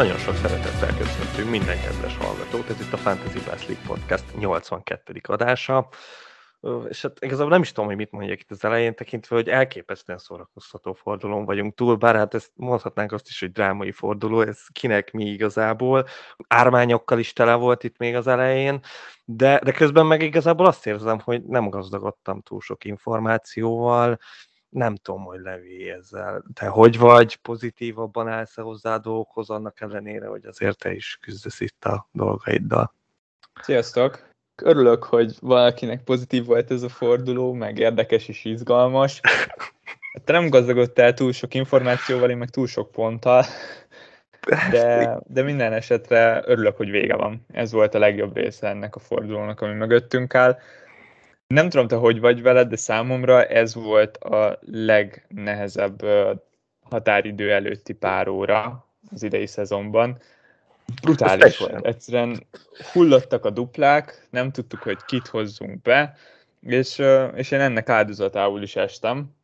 Nagyon sok szeretettel köszöntünk minden kedves hallgatót, ez itt a Fantasy Bass League Podcast 82. adása, és hát igazából nem is tudom, hogy mit mondjak itt az elején, tekintve, hogy elképesztően szórakoztató fordulón vagyunk túl, bár hát ezt mondhatnánk azt is, hogy drámai forduló, ez kinek mi igazából, ármányokkal is tele volt itt még az elején, de közben meg igazából azt érzem, hogy nem gazdagodtam túl sok információval. Nem tudom, hogy Levi ezzel. Te hogy vagy? Pozitívabban állsz-e hozzá dolgokhoz, annak ellenére, hogy azért te is küzdesz itt a dolgaiddal? Sziasztok! Örülök, hogy valakinek pozitív volt ez a forduló, meg érdekes és izgalmas. Te nem gazdagodtál túl sok információval, én meg túl sok ponttal, de minden esetre örülök, hogy vége van. Ez volt a legjobb része ennek a fordulónak, ami mögöttünk áll. Nem tudom, te hogy vagy veled, de számomra ez volt a legnehezebb határidő előtti pár óra az idei szezonban. Brutális volt. Egyszerűen hullottak a duplák, nem tudtuk, hogy kit hozzunk be, és én ennek áldozatául is estem.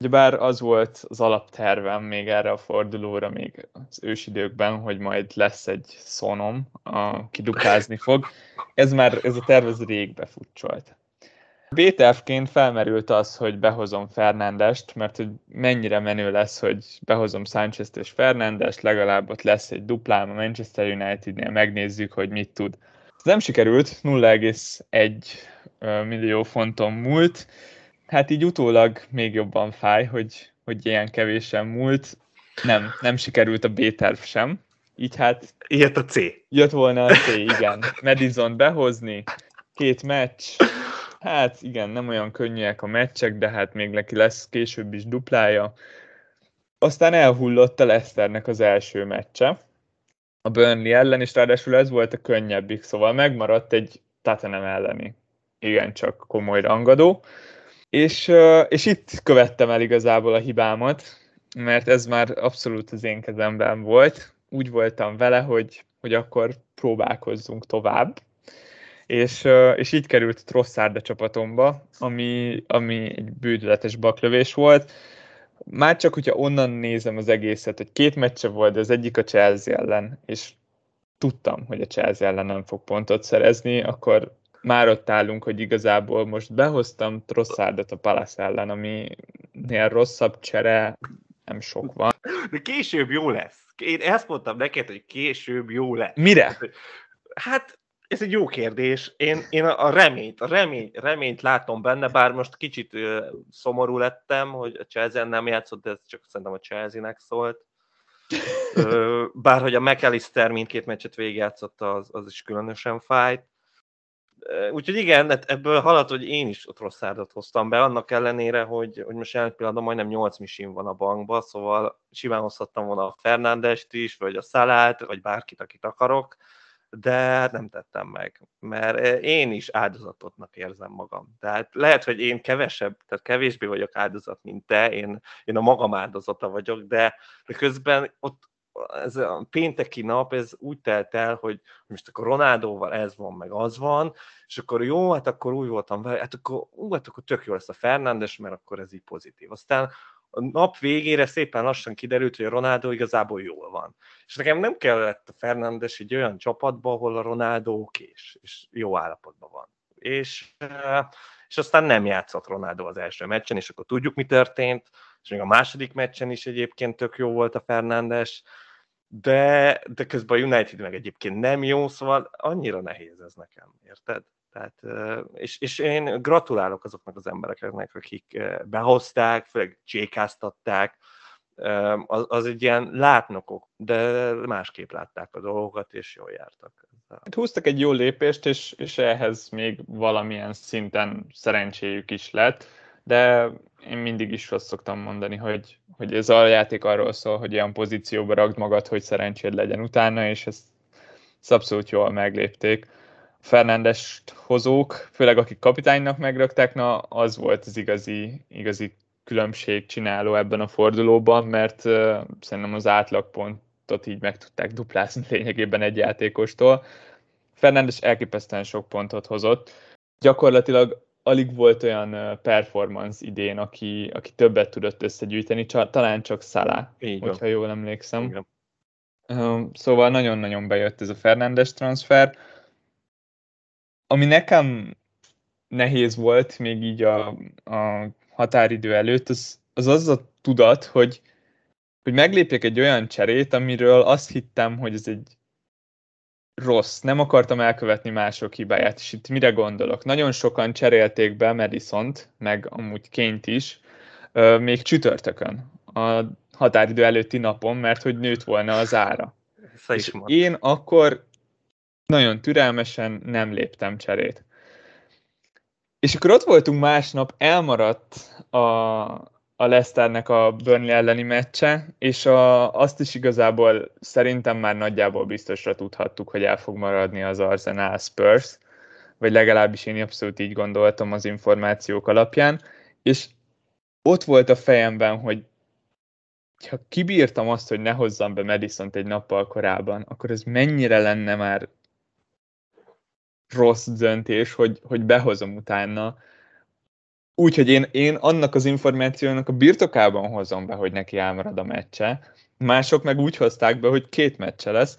Ugyebár az volt az alaptervem még erre a fordulóra, még az ősidőkben, hogy majd lesz egy Sonom, aki duplázni fog. Ez a terv az rég befutcsolt. B-tervként felmerült az, hogy behozom Fernándest, mert hogy mennyire menő lesz, hogy behozom Sánchezt és Fernándest, legalább ott lesz egy duplám a Manchester Unitednél, megnézzük, hogy mit tud. Ez nem sikerült, 0,1 millió fonton múlt, hát így utólag még jobban fáj, hogy ilyen kevésen múlt, nem sikerült a B-terv sem, így hát... Jött a C. Jött volna a C, igen. Madison behozni, 2 meccs... Hát igen, nem olyan könnyűek a meccsek, de hát még neki lesz később is duplája. Aztán elhullott a Leicesternek az első meccse a Burnley ellen, és ráadásul ez volt a könnyebbik, szóval megmaradt egy Tottenham elleni igencsak komoly rangadó. És itt követtem el igazából a hibámat, mert ez már abszolút az én kezemben volt. Úgy voltam vele, hogy akkor próbálkozzunk tovább. És így került Trossard a csapatomba, ami egy bődületes baklövés volt. Már csak, hogyha onnan nézem az egészet, hogy 2 meccse volt, de az egyik a Chelsea ellen, és tudtam, hogy a Chelsea ellen nem fog pontot szerezni, akkor már ott állunk, hogy igazából most behoztam Trossardot a Palace ellen, aminél rosszabb csere nem sok van. De később jó lesz. Én ezt mondtam neked, hogy később jó lesz. Mire? Hát... Ez egy jó kérdés. Én a reményt látom benne, bár most kicsit szomorú lettem, hogy a Chelsea nem játszott, de ez csak szerintem a Chelsea-nek szólt. Bárhogy a McAllister mindkét meccset végigjátszott, az is különösen fájt. Úgyhogy igen, ebből halad, hogy én is ott Rosszárdat hoztam be, annak ellenére, hogy most jelen pillanatban majdnem 8 misim van a bankban, szóval simán hozhattam volna a Fernándest is, vagy a Szalát, vagy bárkit, akit akarok. De nem tettem meg, mert én is áldozatotnak érzem magam. Tehát lehet, hogy én kevésbé vagyok áldozat, mint te, én a magam áldozata vagyok, de közben ott ez a pénteki nap, ez úgy telt el, hogy most akkor Ronaldóval ez van, meg az van, és akkor jó, hát akkor úgy voltam vele, hát akkor tök jó lesz a Fernández, mert akkor ez így pozitív. Aztán a nap végére szépen lassan kiderült, hogy a Ronaldo igazából jól van. És nekem nem kellett a Fernández egy olyan csapatba, ahol a Ronaldo okés, és jó állapotban van. És aztán nem játszott Ronaldo az első meccsen, és akkor tudjuk, mi történt, és még a második meccsen is egyébként tök jó volt a Fernández, de közben a United meg egyébként nem jó, szóval annyira nehéz ez nekem, érted? Tehát, és én gratulálok azoknak az embereknek, akik behozták, főleg csékáztatták, az egy ilyen látnokok, de másképp látták a dolgokat, és jól jártak. Hát húztak egy jó lépést, és ehhez még valamilyen szinten szerencséjük is lett, de én mindig is azt szoktam mondani, hogy ez a játék arról szól, hogy olyan pozícióba ragd magad, hogy szerencséd legyen utána, és ezt abszolút jól meglépték. Fernándest hozók, főleg akik kapitánynak megrakták, na az volt az igazi különbségcsináló ebben a fordulóban, mert szerintem az átlagpontot így meg tudták duplázni lényegében egy játékostól. Fernándest elképesztően sok pontot hozott. Gyakorlatilag alig volt olyan performance idén, aki többet tudott összegyűjteni, talán csak Salah, hogyha jól emlékszem. Igen. Szóval nagyon-nagyon bejött ez a Fernandes transfer. Ami nekem nehéz volt még így a határidő előtt, az a tudat, hogy meglépjek egy olyan cserét, amiről azt hittem, hogy ez egy rossz. Nem akartam elkövetni mások hibáját, és itt mire gondolok? Nagyon sokan cserélték be Madisont, meg amúgy Kane-t is, még csütörtökön, a határidő előtti napon, mert hogy nőtt volna az ára. És én akkor nagyon türelmesen nem léptem cserét. És akkor ott voltunk másnap, elmaradt a Leicesternek a Burnley elleni meccse, és azt is igazából szerintem már nagyjából biztosra tudhattuk, hogy el fog maradni az Arsenal Spurs, vagy legalábbis én abszolút így gondoltam az információk alapján, és ott volt a fejemben, hogy ha kibírtam azt, hogy ne hozzam be Madisont egy nappal korábban, akkor ez mennyire lenne már rossz döntés, hogy behozom utána. Úgyhogy én annak az információnak a birtokában hozom be, hogy neki elmarad a meccse. Mások meg úgy hozták be, hogy 2 meccse lesz.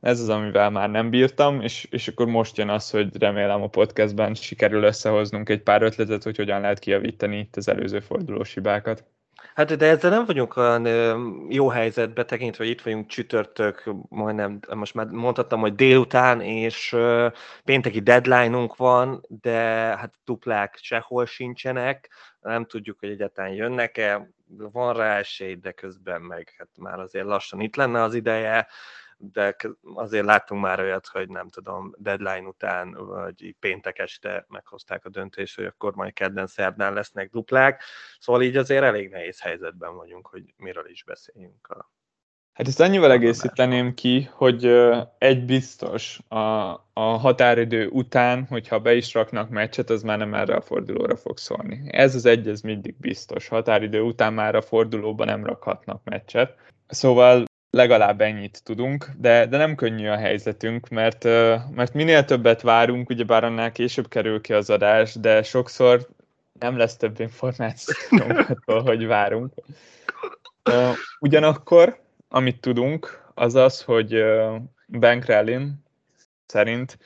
Ez az, amivel már nem bírtam, és akkor most jön az, hogy remélem a podcastben sikerül összehoznunk egy pár ötletet, hogy hogyan lehet kijavítani itt az előző fordulós hibákat. Hát de ezzel nem vagyunk olyan jó helyzetbe tekintve, hogy itt vagyunk csütörtök, majdnem, most már mondhattam, hogy délután, és pénteki deadline-unk van, de hát duplák sehol sincsenek, nem tudjuk, hogy egyáltalán jönnek-e, van rá esély, de közben meg hát már azért lassan itt lenne az ideje, de azért láttunk már olyat, hogy nem tudom, deadline után, vagy péntek este meghozták a döntést, hogy akkor majd kedden, szerdán lesznek duplák, szóval így azért elég nehéz helyzetben vagyunk, hogy miről is beszéljünk. Hát ezt annyival egészíteném ki, hogy egy biztos, a határidő után, hogyha be is raknak meccset, az már nem erre a fordulóra fog szólni. Ez mindig biztos, határidő után már a fordulóban nem rakhatnak meccset, szóval legalább ennyit tudunk, de nem könnyű a helyzetünk, mert minél többet várunk, ugyebár annál később kerül ki az adás, de sokszor nem lesz több információnk attól, hogy várunk. Ugyanakkor, amit tudunk, az az, hogy Ben Crellin szerint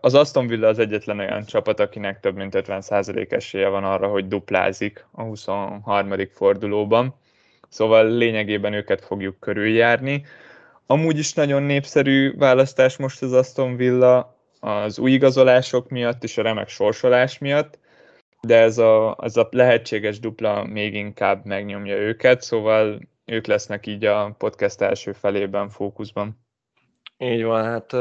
az Aston Villa az egyetlen olyan csapat, akinek több mint 50% esélye van arra, hogy duplázik a 23. fordulóban. Szóval lényegében őket fogjuk körüljárni. Amúgy is nagyon népszerű választás most az Aston Villa az új igazolások miatt és a remek sorsolás miatt, de ez a lehetséges dupla még inkább megnyomja őket, szóval ők lesznek így a podcast első felében fókuszban. Így van, hát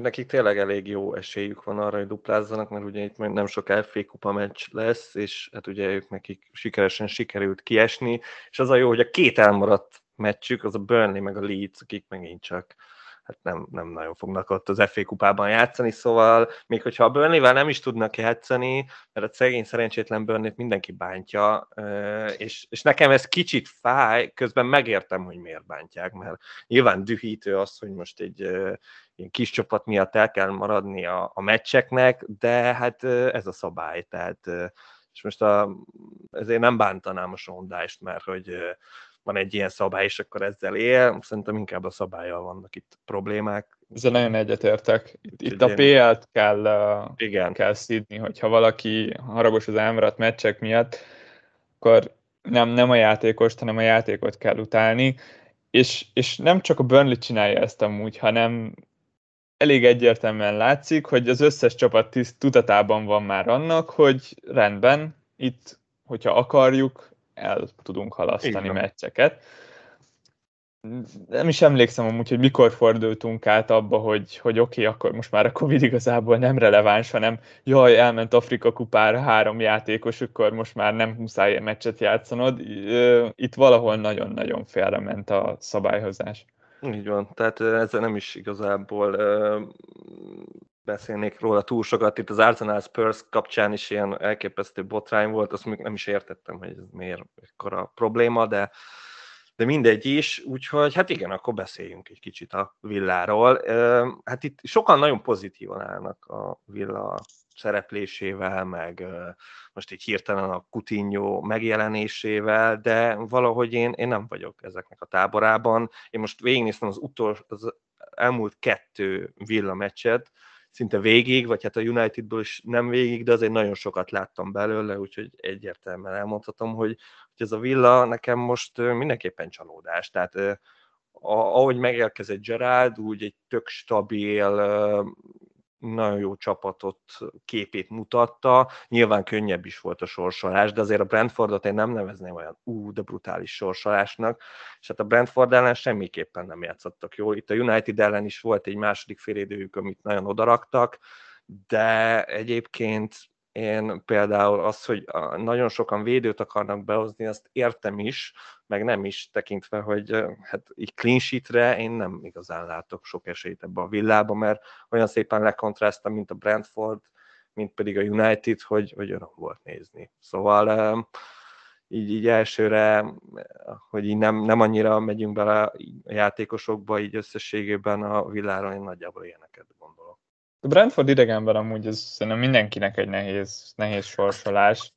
nekik tényleg elég jó esélyük van arra, hogy duplázzanak, mert ugye itt majd nem sok FA kupa meccs lesz, és hát ugye ők nekik sikeresen sikerült kiesni, és az a jó, hogy a 2 elmaradt meccsük, az a Burnley meg a Leeds, akik megint csak hát nem nagyon fognak ott az FA kupában játszani, szóval még hogyha a Burnleyvel nem is tudnak játszani, mert a szegény szerencsétlen Burnleyt mindenki bántja, és nekem ez kicsit fáj, közben megértem, hogy miért bántják, mert nyilván dühítő az, hogy most egy ilyen kis csapat miatt el kell maradni a meccseknek, de hát ez a szabály, tehát és most ezért nem bántanám a Sondást, mert hogy van egy ilyen szabály, és akkor ezzel él. Szerintem inkább a szabályjal vannak itt problémák. Ezzel nagyon egyetértek. Itt a PL-t kell szidni, hogyha valaki haragos az elmaradt meccsek miatt, akkor nem a játékost, hanem a játékot kell utálni. És nem csak a Burnley csinálja ezt amúgy, hanem elég egyértelműen látszik, hogy az összes csapat tudatában van már annak, hogy rendben, itt, hogyha akarjuk, el tudunk halasztani meccseket. Nem is emlékszem amúgy, hogy mikor fordultunk át abba, hogy oké, akkor most már a Covid igazából nem releváns, hanem elment Afrika kupára 3 játékos, akkor most már nem muszáj meccset játszanod. Itt valahol nagyon-nagyon félrement a szabályhozás. Így van, tehát ezzel nem is igazából beszélnék róla túl sokat. Itt az Arsenal Spurs kapcsán is ilyen elképesztő botrány volt, azt még nem is értettem, hogy ez miért ekkora probléma, de mindegy is, úgyhogy hát igen, akkor beszéljünk egy kicsit a Villáról. Hát itt sokan nagyon pozitívan állnak a Villa szereplésével, meg most így hirtelen a Coutinho megjelenésével, de valahogy én nem vagyok ezeknek a táborában. Én most végignéztem az elmúlt 2 Villa meccset, szinte végig, vagy hát a Unitedből is nem végig, de azért nagyon sokat láttam belőle, úgyhogy egyértelműen elmondhatom, hogy ez a Villa nekem most mindenképpen csalódás. Tehát ahogy megérkezett Gerrard, úgy egy tök stabil, nagyon jó csapatot, képét mutatta. Nyilván könnyebb is volt a sorsolás, de azért a Brentfordot én nem nevezném olyan de brutális sorsolásnak, és hát a Brentford ellen semmiképpen nem játszottak jól. Itt a United ellen is volt egy második félidőjük, amit nagyon odaraktak, de egyébként én például az, hogy nagyon sokan védőt akarnak behozni, azt értem is, meg nem is, tekintve, hogy hát így clean sheetre én nem igazán látok sok esélyt ebbe a Villába, mert olyan szépen lekontráztam, mint a Brentford, mint pedig a United, hogy öröm volt nézni. Szóval így elsőre, hogy így nem annyira megyünk bele a játékosokba, így összességében a Villáról én nagyjából ilyeneket gondolok. A Brentford idegenben amúgy ez szerintem mindenkinek egy nehéz sorsolás.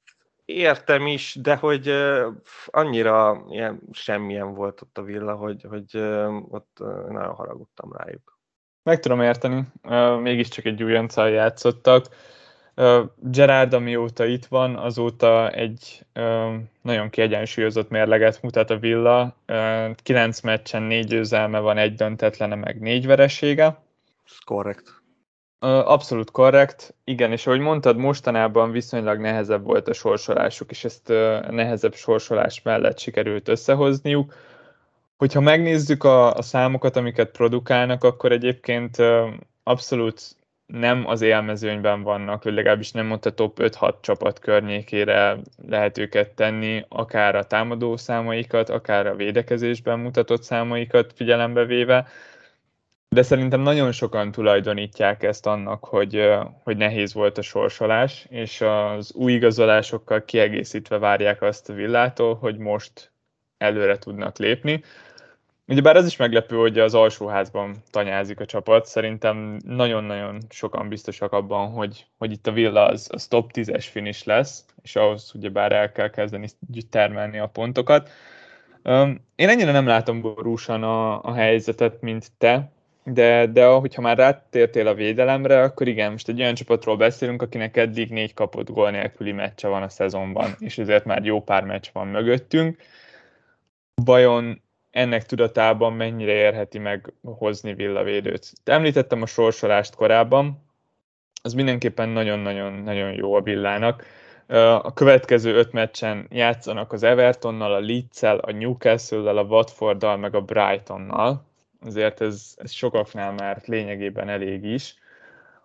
Értem is, de hogy annyira semmilyen volt ott a Villa, hogy ott nagyon haragudtam rájuk. Meg tudom érteni, mégiscsak egy újoncal játszottak. Gerrard, amióta itt van, azóta egy nagyon kiegyensúlyozott mérleget mutat a Villa. 9 meccsen 4 győzelme van, 1 döntetlene, meg 4 veresége. Ez korrekt. Abszolút korrekt, igen, és ahogy mondtad, mostanában viszonylag nehezebb volt a sorsolásuk, és ezt nehezebb sorsolás mellett sikerült összehozniuk. Hogyha megnézzük a számokat, amiket produkálnak, akkor egyébként abszolút nem az élmezőnyben vannak, vagy legalábbis nem ott a top 5-6 csapat környékére lehet őket tenni, akár a támadó számaikat, akár a védekezésben mutatott számaikat figyelembe véve. De szerintem nagyon sokan tulajdonítják ezt annak, hogy nehéz volt a sorsolás, és az új igazolásokkal kiegészítve várják azt a Villától, hogy most előre tudnak lépni. Ugyebár az is meglepő, hogy az alsóházban tanyázik a csapat, szerintem nagyon-nagyon sokan biztosak abban, hogy itt a Villa az top 10-es finish lesz, és ahhoz ugyebár el kell kezdeni termelni a pontokat. Én ennyire nem látom borúsan a helyzetet, mint te, De ahogyha már rátértél a védelemre, akkor igen, most egy olyan csapatról beszélünk, akinek eddig 4 kapott gól nélküli meccse van a szezonban, és ezért már jó pár meccs van mögöttünk. Vajon ennek tudatában mennyire érheti meg hozni villavédőt? Említettem a sorsolást korábban, az mindenképpen nagyon-nagyon jó a Villának. A következő 5 meccsen játszanak az Evertonnal, a Leeds-el, a Newcastle-el, a Watforddal, meg a Brightonnal. Azért ez sokaknál már lényegében elég is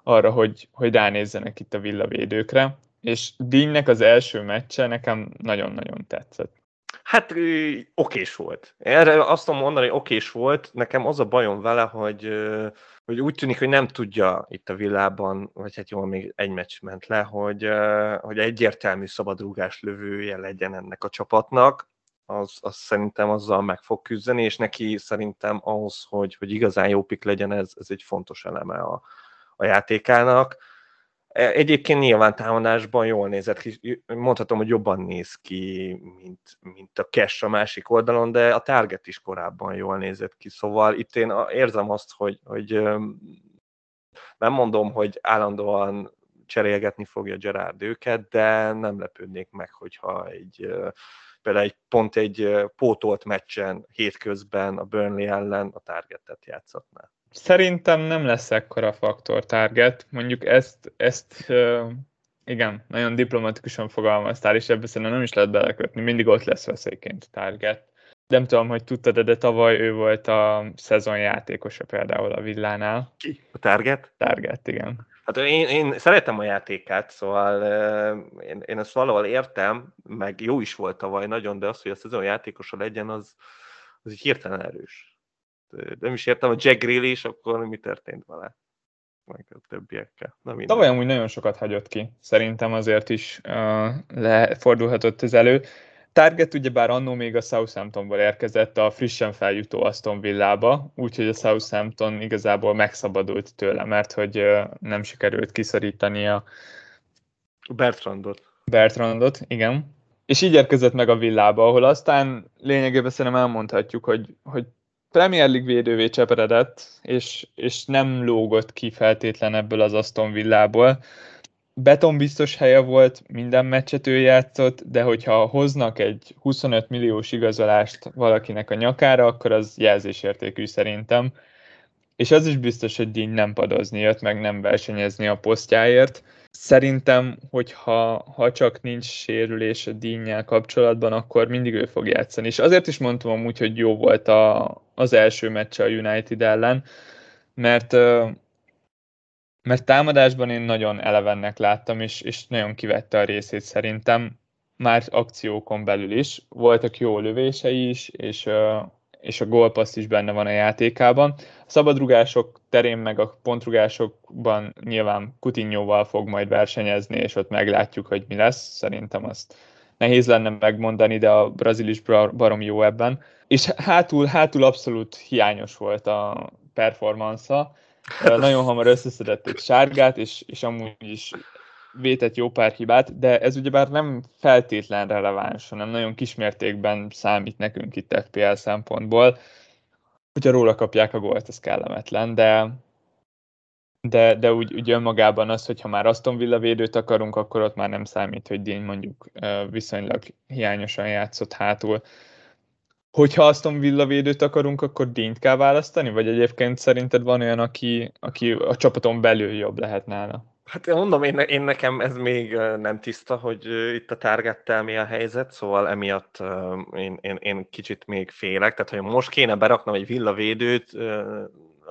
arra, hogy ránézzenek itt a villavédőkre, és Deannek az első meccse nekem nagyon-nagyon tetszett. Hát okés volt. Erre azt tudom mondani, hogy okés volt. Nekem az a bajom vele, hogy úgy tűnik, hogy nem tudja itt a Villában, vagy hát jól még egy meccs ment le, hogy egyértelmű szabadrúgás lövője legyen ennek a csapatnak. Az szerintem azzal meg fog küzdeni, és neki szerintem ahhoz, hogy igazán jó pick legyen, ez egy fontos eleme a játékának. Egyébként nyilván támadásban jól nézett ki, mondhatom, hogy jobban néz ki, mint a Cash a másik oldalon, de a target is korábban jól nézett ki, szóval itt én érzem azt, hogy nem mondom, hogy állandóan cserélgetni fogja Gerrard őket, de nem lepődnék meg, hogyha pont egy pótolt meccsen hétközben a Burnley ellen a targetet játszhatná. Szerintem nem lesz ekkora faktor target, mondjuk ezt igen, nagyon diplomatikusan fogalmaztál, és ebben szerintem nem is lehet belekötni, mindig ott lesz veszélyként target. Nem tudom, hogy tudtad, de tavaly ő volt a szezon játékosa például a Villánál. Ki? A target? Target, igen. Hát én szeretem a játékát, szóval én ezt valahol értem, meg jó is volt tavaly nagyon, de az, hogy a szezon játékosa legyen, az így hirtelen erős. Nem is értem, hogy Jack Grealish is, akkor mi történt vele? Meg a többiekkel. Tavaly amúgy nagyon sokat hagyott ki. Szerintem azért is fordulhatott ez elő. Target ugyebár annó még a Southamptonból érkezett a frissen feljutó Aston Villába, úgyhogy a Southampton igazából megszabadult tőle, mert hogy nem sikerült kiszorítani Bertrandot, igen. És így érkezett meg a Villába, ahol aztán lényegében szerintem elmondhatjuk, hogy Premier League védővé cseperedett, és nem lógott ki feltétlen ebből az Aston Villából. Betonbiztos helye volt, minden meccset ő játszott, de hogyha hoznak egy 25 milliós igazolást valakinek a nyakára, akkor az jelzésértékű szerintem. És az is biztos, hogy így nem padozni jött, meg nem versenyezni a posztjáért. Szerintem, hogyha csak nincs sérülés a Dínyel kapcsolatban, akkor mindig ő fog játszani. És azért is mondtam amúgy, hogy jó volt az első meccse a United ellen, mert támadásban én nagyon elevennek láttam, és nagyon kivette a részét szerintem, már akciókon belül is. Voltak jó lövései is, és a gólpassz is benne van a játékában. A szabadrugások terén meg a pontrugásokban nyilván Coutinhoval fog majd versenyezni, és ott meglátjuk, hogy mi lesz. Szerintem azt nehéz lenne megmondani, de a brazil is barom jó ebben. És hátul abszolút hiányos volt a performance-a. Nagyon hamar összeszedett egy sárgát, és amúgy is vétett jó pár hibát, de ez ugyebár nem feltétlen releváns, hanem nagyon kismértékben számít nekünk itt FPL szempontból. Hogyha róla kapják a gólt, ez kellemetlen, de úgy önmagában az, hogyha már Aston Villa védőt akarunk, akkor ott már nem számít, hogy Díny mondjuk viszonylag hiányosan játszott hátul. Hogyha Aston Villa védőt akarunk, akkor Dínyt kell választani? Vagy egyébként szerinted van olyan, aki a csapaton belül jobb lehet nála? Hát mondom, én nekem ez még nem tiszta, hogy itt a targettel mi a helyzet, szóval emiatt én kicsit még félek, tehát hogy most kéne beraknom egy villavédőt,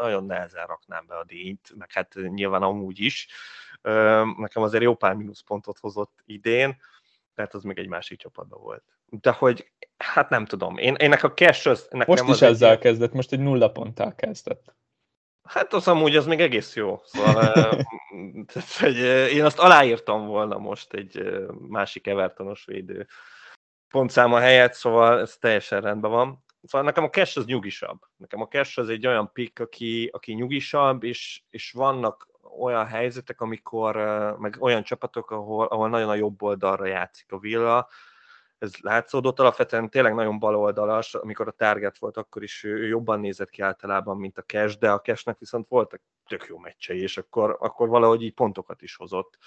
nagyon nehezen raknám be a Dínyt, meg hát nyilván amúgy is. Nekem azért jó pár mínuszpontot hozott idén, tehát az még egy másik csapatban volt. De hogy, hát nem tudom, ennek a cash-höz... Most is ezzel kezdett, most egy 0 ponttal kezdett. Hát az amúgy az még egész jó, szóval tehát, hogy én azt aláírtam volna most egy másik Evertonos védő pontszáma helyett, szóval ez teljesen rendben van. Szóval nekem a cash az nyugisabb. Nekem a cash az egy olyan pick, aki nyugisabb, és vannak olyan helyzetek, amikor, meg olyan csapatok, ahol nagyon a jobb oldalra játszik a Villa. Ez látszódott alapvetően tényleg nagyon baloldalas, amikor a target volt, akkor is ő jobban nézett ki általában, mint a cash, de a cashnek viszont voltak tök jó meccsei, és akkor valahogy így pontokat is hozott.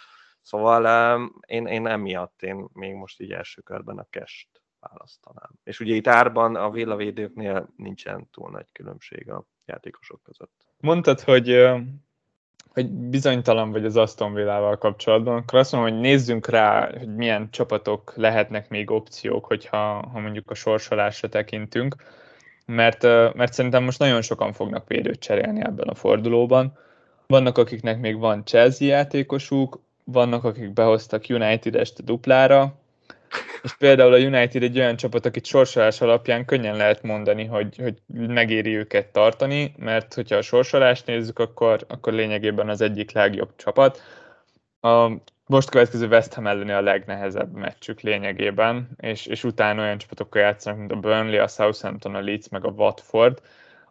Szóval én emiatt, én még most így első körben a cash-t választanám. És ugye itt árban a villavédőknél nincsen túl nagy különbség a játékosok között. Mondtad, hogy bizonytalan vagy az Aston Villával kapcsolatban, akkor azt mondom, hogy nézzünk rá, hogy milyen csapatok lehetnek még opciók, ha mondjuk a sorsolásra tekintünk, mert szerintem most nagyon sokan fognak védőt cserélni ebben a fordulóban. Vannak, akiknek még van Chelsea játékosuk, vannak, akik behoztak United-est a duplára, és például a United egy olyan csapat, akit sorsolás alapján könnyen lehet mondani, hogy megéri őket tartani, mert hogyha a sorsolást nézzük, akkor lényegében az egyik legjobb csapat. A most következő West Ham elleni a legnehezebb meccsük lényegében, és utána olyan csapatokkal játszanak, mint a Burnley, a Southampton, a Leeds, meg a Watford.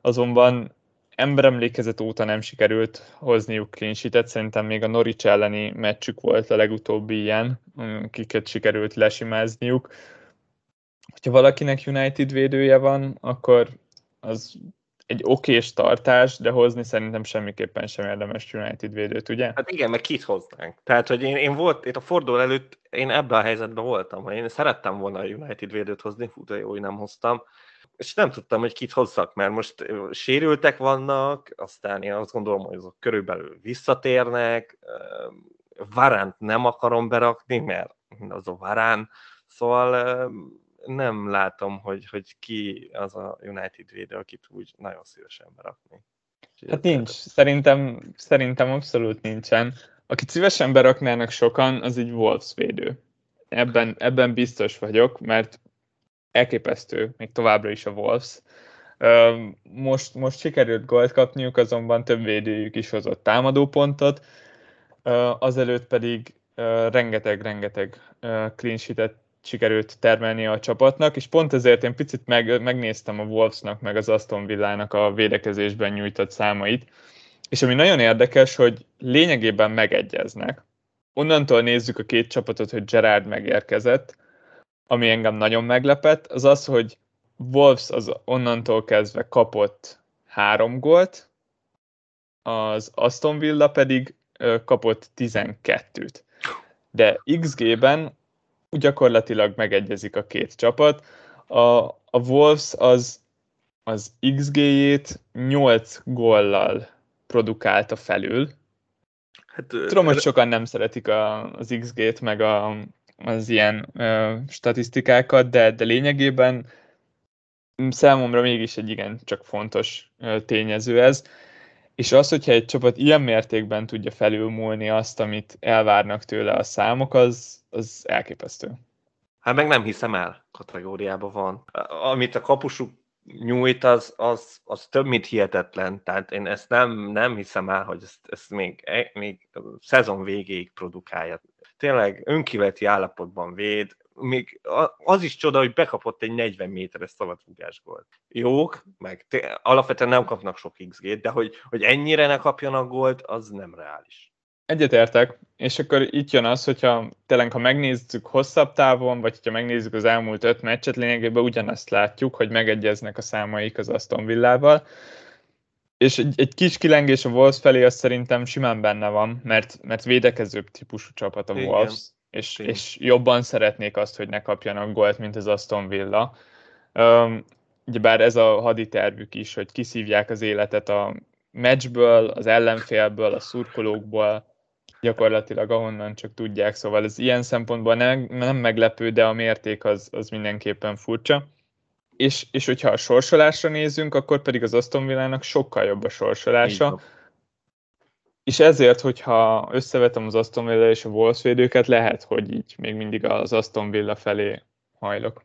Azonban emberemlékezet óta nem sikerült hozniuk clean sheet-et, szerintem még a Norwich elleni meccsük volt a legutóbbi ilyen, akiket sikerült lesimázniuk. Ha valakinek United védője van, akkor az egy okés tartás, de hozni szerintem semmiképpen sem érdemes United védőt, ugye? Hát igen, meg kit hoznánk. Tehát, hogy én volt, itt a forduló előtt én ebben a helyzetben voltam, hogy én szerettem volna a United védőt hozni, de jó, hogy nem hoztam. És nem tudtam, hogy kit hozzak, mert most sérültek vannak, aztán én azt gondolom, hogy azok körülbelül visszatérnek, Varánt nem akarom berakni, mert az a Varán, szóval nem látom, hogy ki az a United védő, akit úgy nagyon szívesen berakni. Hát nincs, szerintem abszolút nincsen. Akit szívesen beraknának sokan, az egy Wolves védő. Ebben biztos vagyok, mert elképesztő, még továbbra is a Wolves. Most sikerült gólt kapniuk, azonban több védőjük is hozott támadópontot, azelőtt pedig rengeteg clean sheet-et sikerült termelni a csapatnak, és pont ezért én picit megnéztem a Wolvesnak, meg az Aston Villának a védekezésben nyújtott számait, és ami nagyon érdekes, hogy lényegében megegyeznek, onnantól nézzük a két csapatot, hogy Gerrard megérkezett, ami engem nagyon meglepett, az az, hogy Wolves az onnantól kezdve kapott 3 gólt, az Aston Villa pedig kapott 12-t. De XG-ben gyakorlatilag megegyezik a két csapat. A Wolves az XG-jét 8 góllal produkálta felül. Hát, tudom, hogy sokan nem szeretik az XG-t, meg az ilyen statisztikákat, de lényegében számomra mégis egy igencsak fontos tényező ez. És az, hogyha egy csapat ilyen mértékben tudja felülmúlni azt, amit elvárnak tőle a számok, az elképesztő. Hát meg nem hiszem el kategóriában van. Amit a kapusuk nyújt, az több, mint hihetetlen. Tehát én ezt nem hiszem el, hogy ezt még szezon végéig produkálja. Tényleg önkívületi állapotban véd. Még az is csoda, hogy bekapott egy 40 méteres szabadrúgás gólt. Jók, meg alapvetően nem kapnak sok XG-t, de hogy ennyire ne kapjanak gólt, az nem reális. Egyetértek, és akkor itt jön az, hogyha tényleg, ha megnézzük hosszabb távon, vagy ha megnézzük az elmúlt 5 meccset, lényegében ugyanazt látjuk, hogy megegyeznek a számaik az Aston Villával. És egy kis kilengés a Wolves felé, az szerintem simán benne van, mert védekezőbb típusú csapat a Wolves. És jobban szeretnék azt, hogy ne kapjanak gólt, mint az Aston Villa. Ugyebár ez a haditervük is, hogy kiszívják az életet a meccsből, az ellenfélből, a szurkolókból, gyakorlatilag ahonnan csak tudják. Szóval ez ilyen szempontból nem meglepő, de a mérték az mindenképpen furcsa. És hogyha a sorsolásra nézünk, akkor pedig az Aston Villának sokkal jobb a sorsolása. És ezért, hogyha összevetem az Aston Villa és a Wolves védőket, lehet, hogy így még mindig az Aston Villa felé hajlok.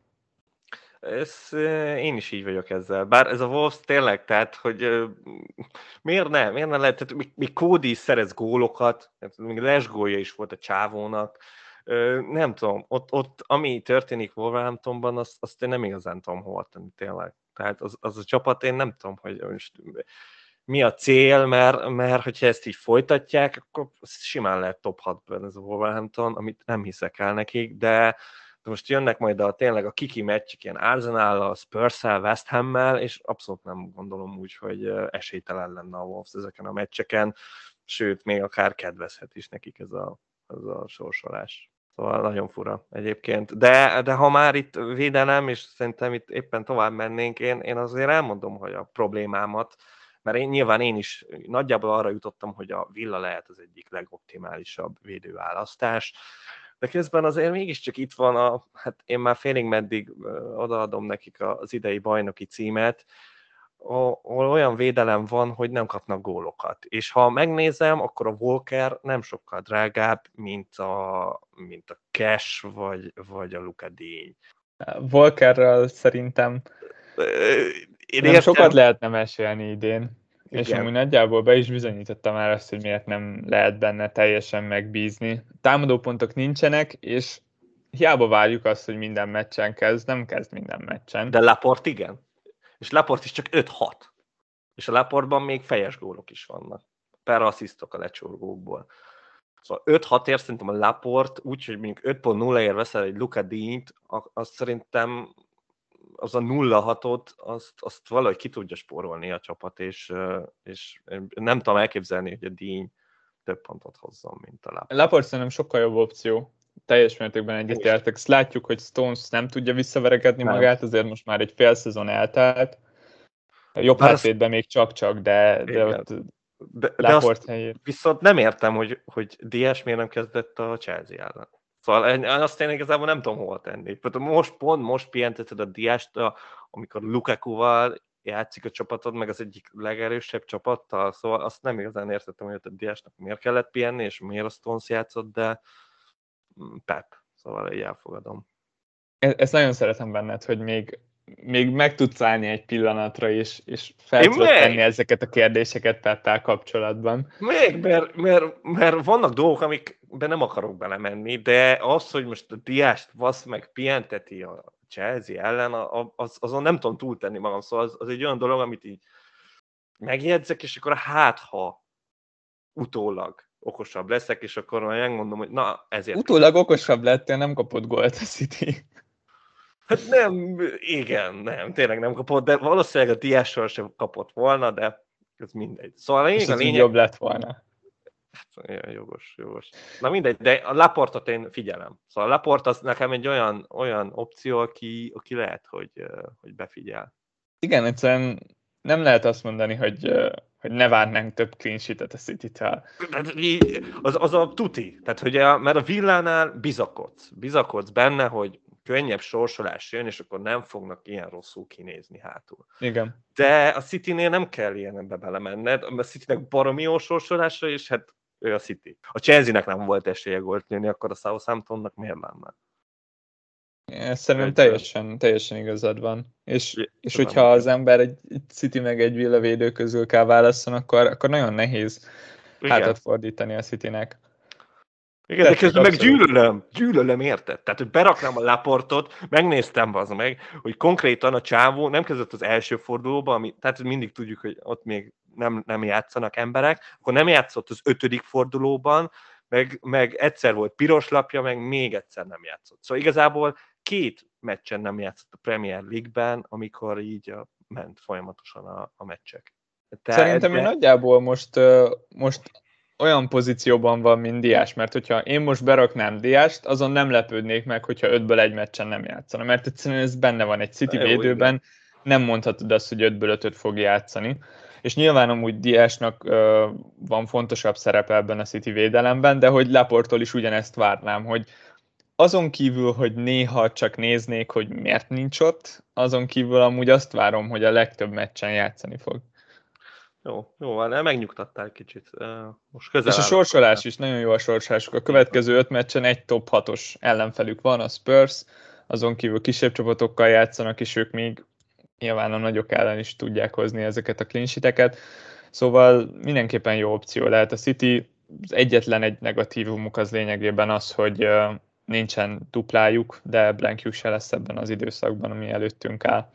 Én is így vagyok ezzel. Bár ez a Wolves tényleg, tehát, hogy miért ne lehet, tehát még Cody is szerez gólokat, még lesgólja is volt a csávónak. Nem tudom, ott ami történik Wolverhamptonban, azt én nem igazán tudom hova tenni tényleg. Tehát az a csapat, én nem tudom, hogy mi a cél, mert hogyha ezt így folytatják, akkor simán lehet top 6-ben ez a Wolverhampton, amit nem hiszek el nekik, de most jönnek majd tényleg a kiki meccsik, ilyen Arsenal-al, Spurs-el, West Ham-mel, és abszolút nem gondolom úgy, hogy esélytelen lenne a Wolves ezeken a meccseken, sőt, még akár kedvezhet is nekik ez a sorsolás. Szóval nagyon fura egyébként. De ha már itt védelem, és szerintem itt éppen tovább mennénk, én azért elmondom, hogy a problémámat, mert nyilván én is nagyjából arra jutottam, hogy a Villa lehet az egyik legoptimálisabb védőválasztás, de közben azért mégiscsak itt van hát én már félig meddig odaadom nekik az idei bajnoki címet, ahol olyan védelem van, hogy nem kapnak gólokat. És ha megnézem, akkor a Walker nem sokkal drágább, mint a Cash vagy a Luka Díny. Walkerrel szerintem nem sokat lehetne mesélni idén, igen. És amúgy nagyjából be is bizonyította már azt, hogy miért nem lehet benne teljesen megbízni. Támadópontok nincsenek, és hiába várjuk azt, hogy minden meccsen kezd, nem kezd minden meccsen. De Laporte igen. És Laporte is csak 5-6. És a Laporteban még fejes gólok is vannak. Per asszisztok a lecsorgókból. Szóval 5-6-ért szerintem a Laporte, úgyhogy mondjuk 5.0-ért veszel egy Luka Dínyt, azt szerintem az a 0-6-ot, azt valahogy ki tudja spórolni a csapat, és nem tudom elképzelni, hogy a Díny több pontot hozzon, mint a Laporte. Laporte szerintem sokkal jobb opció. Teljes mértékben egyetértek. Látjuk, hogy Stones nem tudja visszaverekedni magát, azért most már egy fél szezon eltelt. Jobb hátvédben még csak-csak, de ott Laporte helyét. Viszont nem értem, hogy Díaz miért nem kezdett a Chelsea ellen. Szóval azt én igazából nem tudom hol tenni. Most pihenteted a Díast, amikor Lukakuval játszik a csapatod, meg az egyik legerősebb csapattal, szóval azt nem igazán értettem, hogy a Díasnak miért kellett pihenni, és miért a Stones játszott, de Pep, szóval így elfogadom. Ezt nagyon szeretem benned, hogy még meg tudsz állni egy pillanatra, és fel tudod tenni ezeket a kérdéseket Peppel kapcsolatban. Mert vannak dolgok, amikben nem akarok belemenni, de az, hogy most a Díást vasz meg pihenteti a Chelsea ellen, azon nem tudom túltenni magam, szóval az egy olyan dolog, amit így megjegyzek, és akkor hát ha utólag okosabb leszek, és akkor olyan mondom, hogy na, ezért... Utólag okosabb lettél, nem kapott gólt a City. Hát nem, igen, nem, tényleg nem kapott, de valószínűleg a Diással sem kapott volna, de ez mindegy. Szóval és a lényeg... jobb lett volna. Hát, jogos. Na mindegy, de a Laportot én figyelem. Szóval a Laport az nekem egy olyan opció, aki lehet, hogy befigyel. Igen, egyszerűen nem lehet azt mondani, hogy ne várnánk több clean sheet-et a City-től. Az a tuti. Tehát, hogy mert a Villánál bizakodsz benne, hogy könnyebb sorsolás jön, és akkor nem fognak ilyen rosszul kinézni hátul. Igen. De a Citynél nem kell ilyenbe belemenned, a Citynek baromi jó sorsolása, és hát ő a City. A Chelsea-nek nem volt esélye gólt lőni, akkor a Southamptonnak miért lenne? Szerintem teljesen igazad van. És hogyha az ember egy City meg egy Villa védő közül kell válasszon, akkor nagyon nehéz hátat fordítani a Citynek. Igen, de közben meg gyűlölöm, érted? Tehát, hogy beraknám a Laportot, megnéztem meg, hogy konkrétan a csávó nem kezdett az első fordulóba, tehát mindig tudjuk, hogy ott még nem játszanak emberek, akkor nem játszott az 5. fordulóban, meg egyszer volt piros lapja, meg még egyszer nem játszott. Szóval igazából 2 meccsen nem játszott a Premier League-ben, amikor így ment folyamatosan a meccsek. Szerintem nagyjából most olyan pozícióban van, mint Diás, mert hogyha én most beraknám Diást, azon nem lepődnék meg, hogyha 5-ből 1 meccsen nem játszana, mert egyszerűen ez benne van egy City védőben, nem mondhatod azt, hogy 5-ből 5-öt fog játszani. És nyilván amúgy Diásnak van fontosabb szerepe ebben a City védelemben, de hogy Laporttól is ugyanezt várnám, hogy azon kívül, hogy néha csak néznék, hogy miért nincs ott, azon kívül amúgy azt várom, hogy a legtöbb meccsen játszani fog. Jó, megnyugtattál kicsit. Most közel. És a sorsolás is, nagyon jó a sorsolásuk. A következő 5 meccsen egy top 6-os ellenfelük van, a Spurs, azon kívül kisebb csapatokkal játszanak, és ők még nyilván a nagyok ellen is tudják hozni ezeket a clean sheet-eket. Szóval mindenképpen jó opció lehet a City. Az egyetlen egy negatívumuk az lényegében az, hogy nincsen duplájuk, de blankjuk se lesz ebben az időszakban, ami előttünk áll.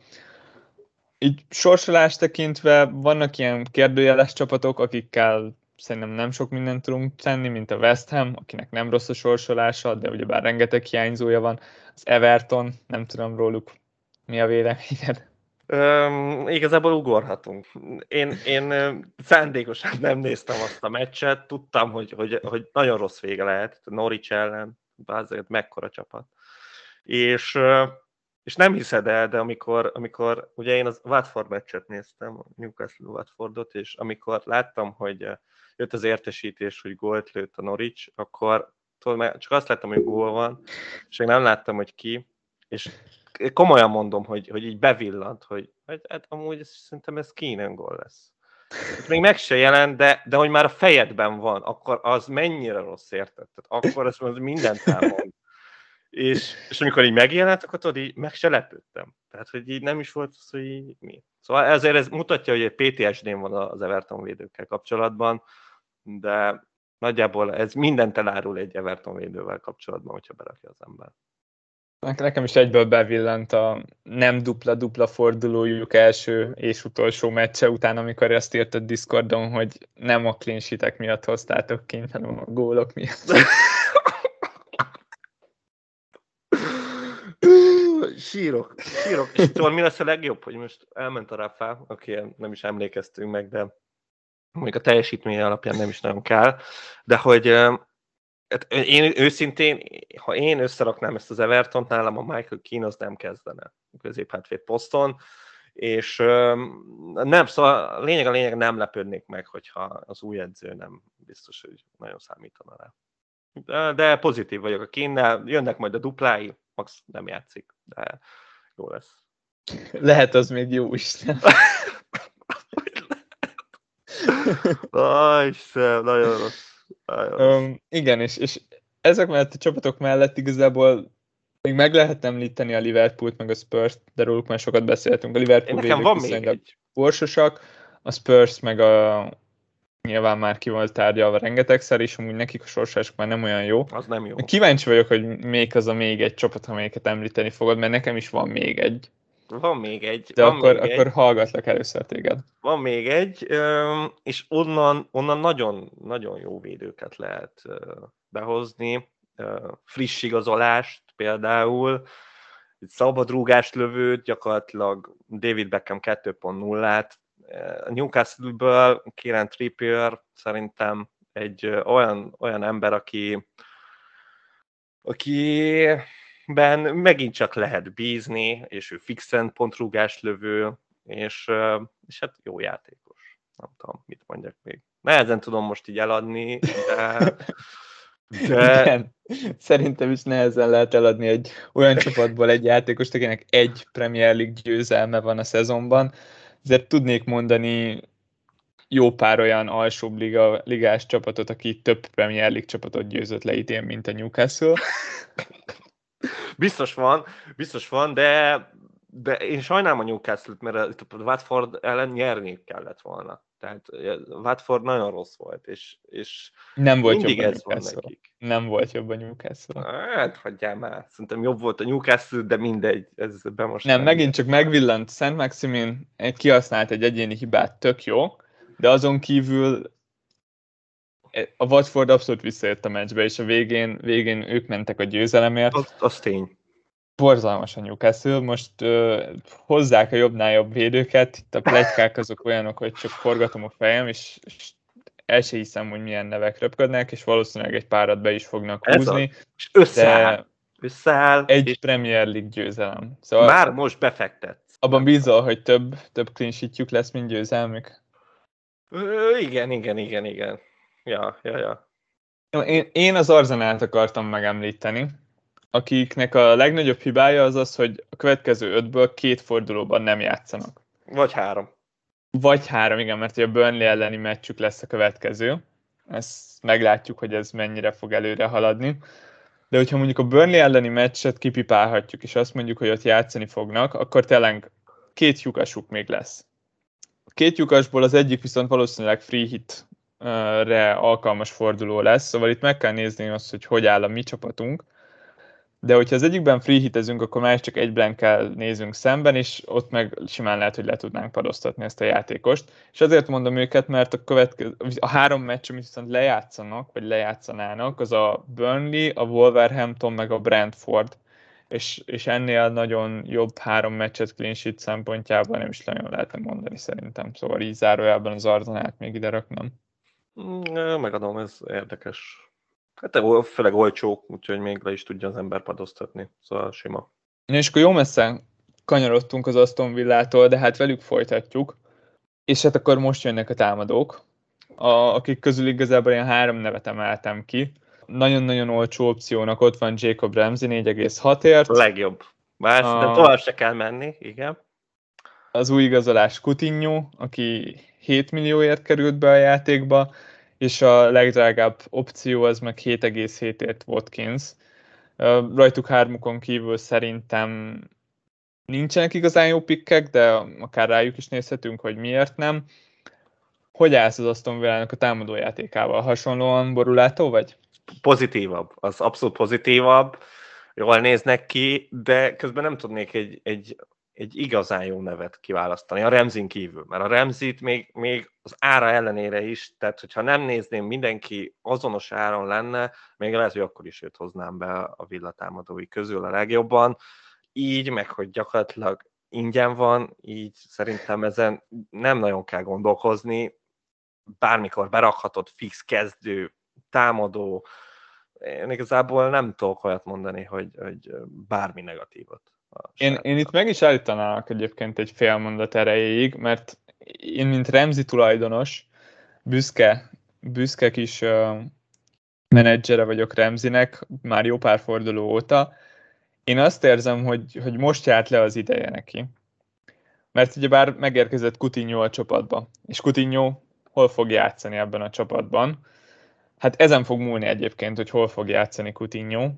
Így sorsolást tekintve vannak ilyen kérdőjeles csapatok, akikkel szerintem nem sok mindent tudunk tenni, mint a West Ham, akinek nem rossz a sorsolása, de ugyebár rengeteg hiányzója van. Az Everton, nem tudom róluk, mi a véleményed? Igazából ugorhatunk. Én szándékosan nem néztem azt a meccset, tudtam, hogy nagyon rossz vége lehet. Norwich ellen, azért mekkora csapat. És nem hiszed el, de amikor ugye én az Watford meccset néztem, Newcastle-Watfordot, és amikor láttam, hogy jött az értesítés, hogy gólt lőtt a Norwich, akkor csak azt láttam, hogy gól van, és még nem láttam, hogy ki, és komolyan mondom, hogy így bevillant, hogy hát amúgy szerintem ez kínen gól lesz. Még meg se jelent, de hogy már a fejedben van, akkor az mennyire rossz, érted? Tehát akkor azt mondom, mindent elmond. És amikor így megjelent, akkor tudod, így meg se lepődtem. Tehát, hogy így nem is volt az, hogy így mi. Szóval ezért ez mutatja, hogy egy PTSD-n van az Everton védőkkel kapcsolatban, de nagyjából ez mindent elárul egy Everton védővel kapcsolatban, hogyha berakja az ember. Nekem is egyből bevillant a nem dupla-dupla fordulójuk első és utolsó meccse után, amikor ezt írtad Discordon, hogy nem a clean sheet-ek miatt hoztátok ki, hanem a gólok miatt. Sírok. És szóval mi lesz a legjobb, hogy most elment a Rafa, aki nem is emlékeztünk meg, de még a teljesítmény alapján nem is nagyon kell, de hogy én őszintén, ha én összeraknám ezt az Evertont, nálam a Michael Keane az nem kezdene középhátvéd poszton, és nem, szóval a lényeg nem lepődnék meg, hogyha az új edző nem biztos, hogy nagyon számítana rá. De pozitív vagyok a Keane-nel, jönnek majd a duplái, max nem játszik, de jó lesz. Lehet az még jó is, nem? Istenem, nagyon rossz. Igen, és ezek mellett a csapatok mellett igazából még meg lehet említeni a Liverpoolt meg a Spurs-t, de róluk már sokat beszéltünk. A Liverpool végül szerintem borsosak, a Spurs meg nyilván már ki volt tárgyalva rengetegszer, és amúgy nekik a sorsások már nem olyan jó. Az nem jó. Kíváncsi vagyok, hogy még egy csapat, amelyiket említeni fogod, mert nekem is van még egy. Van még egy. De akkor hallgatlak először téged. Van még egy, és onnan nagyon, nagyon jó védőket lehet behozni. Friss igazolást például, szabadrúgást lövőt, gyakorlatilag David Beckham 2.0-át. A Newcastle-ből Kieran Trippier szerintem egy olyan ember, akiben megint csak lehet bízni, és ő fixen pontrúgást lövő, és hát jó játékos. Nem tudom, mit mondjak még. Nehezen tudom most így eladni, de... Igen. Szerintem is nehezen lehet eladni egy olyan csapatból egy játékost, akinek egy Premier League győzelme van a szezonban. Ezért tudnék mondani jó pár olyan alsóbb ligás csapatot, aki több Premier League csapatot győzött le idén, mint a Newcastle. Biztos van, de én sajnálom a Newcastle-t, mert a Watford ellen nyerni kellett volna. Tehát a Watford nagyon rossz volt, és nem volt mindig ez van nekik. Nem volt jobb a Newcastle. Hát, hagyjál már. Szerintem jobb volt a Newcastle, de mindegy. Ez be most nem, megint csak megvillant Saint-Maximin, kihasznált egy egyéni hibát, tök jó, de azon kívül a Watford abszolút visszaért a meccsbe, és a végén ők mentek a győzelemért. Az tény. Borzalmas a Newcastle, most hozzák a jobbnál jobb védőket, itt a pletykák azok olyanok, hogy csak forgatom a fejem, és el se hiszem, hogy milyen nevek röpködnek, és valószínűleg egy párat be is fognak húzni. És összeáll. Egy és Premier League győzelem. Szóval már most befektetsz. Abban bízol, hogy több clean sheetjük lesz, mint győzelmük? Igen. Ja. Én az Arzenát akartam megemlíteni, akiknek a legnagyobb hibája az, hogy a következő 5-ből 2 fordulóban nem játszanak. Vagy három, igen, mert a Burnley elleni meccsük lesz a következő. Ezt meglátjuk, hogy ez mennyire fog előre haladni. De hogyha mondjuk a Burnley elleni meccset kipipálhatjuk, és azt mondjuk, hogy ott játszani fognak, akkor tényleg 2 lyukasuk még lesz. A 2 lyukasból az egyik viszont valószínűleg free hitre alkalmas forduló lesz, szóval itt meg kell nézni azt, hogy áll a mi csapatunk. De hogyha az egyikben free hitezünk, akkor már csak egy blankkel nézünk szemben, és ott meg simán lehet, hogy le tudnánk padoztatni ezt a játékost. És azért mondom őket, mert a 3 meccs, amit viszont lejátszanak, vagy lejátszanának, az a Burnley, a Wolverhampton, meg a Brentford. És ennél nagyon jobb 3 meccset clean sheet szempontjában nem is nagyon lehetne mondani szerintem. Szóval így zárójában az Arzenát még ide raknám. Megadom, ez érdekes. Hát főleg olcsók, úgyhogy még le is tudja az ember padoztatni, szóval sima. És akkor jó messze kanyarodtunk az Aston Villától, de hát velük folytatjuk, és hát akkor most jönnek a támadók, akik közül igazából ilyen 3 nevet emeltem ki. Nagyon-nagyon olcsó opciónak ott van Jacob Ramsey 4,6-ért. Legjobb. Már de tovább se kell menni, igen. Az új igazolás Coutinho, aki 7 millióért került be a játékba, és a legdrágább opció az meg 7,7-ért Watkins. Rajtuk 3-ukon kívül szerintem nincsenek igazán jó pikkek, de akár rájuk is nézhetünk, hogy miért nem. Hogy állsz az Aston Villának a támadójátékával? Hasonlóan borulátó vagy? Pozitívabb, az abszolút pozitívabb, jól néznek ki, de közben nem tudnék egy igazán jó nevet kiválasztani, a Ramsey-n kívül, mert a Ramsey-t még az ára ellenére is, tehát hogyha nem nézném, mindenki azonos áron lenne, még lehet, hogy akkor is őt hoznám be a villatámadói közül a legjobban, így, meg hogy gyakorlatilag ingyen van, így szerintem ezen nem nagyon kell gondolkozni, bármikor berakhatod fix kezdő, támadó, én igazából nem tudok olyat mondani, hogy bármi negatívat. Én itt meg is állítanálak egyébként egy fél mondat erejéig, mert én, mint Ramsey tulajdonos, büszke kis menedzsere vagyok Ramseynek már jó pár forduló óta. Én azt érzem, hogy most járt le az ideje neki. Mert ugyebár megérkezett Coutinho a csapatba, és Coutinho hol fog játszani ebben a csapatban? Hát ezen fog múlni egyébként, hogy hol fog játszani Coutinho.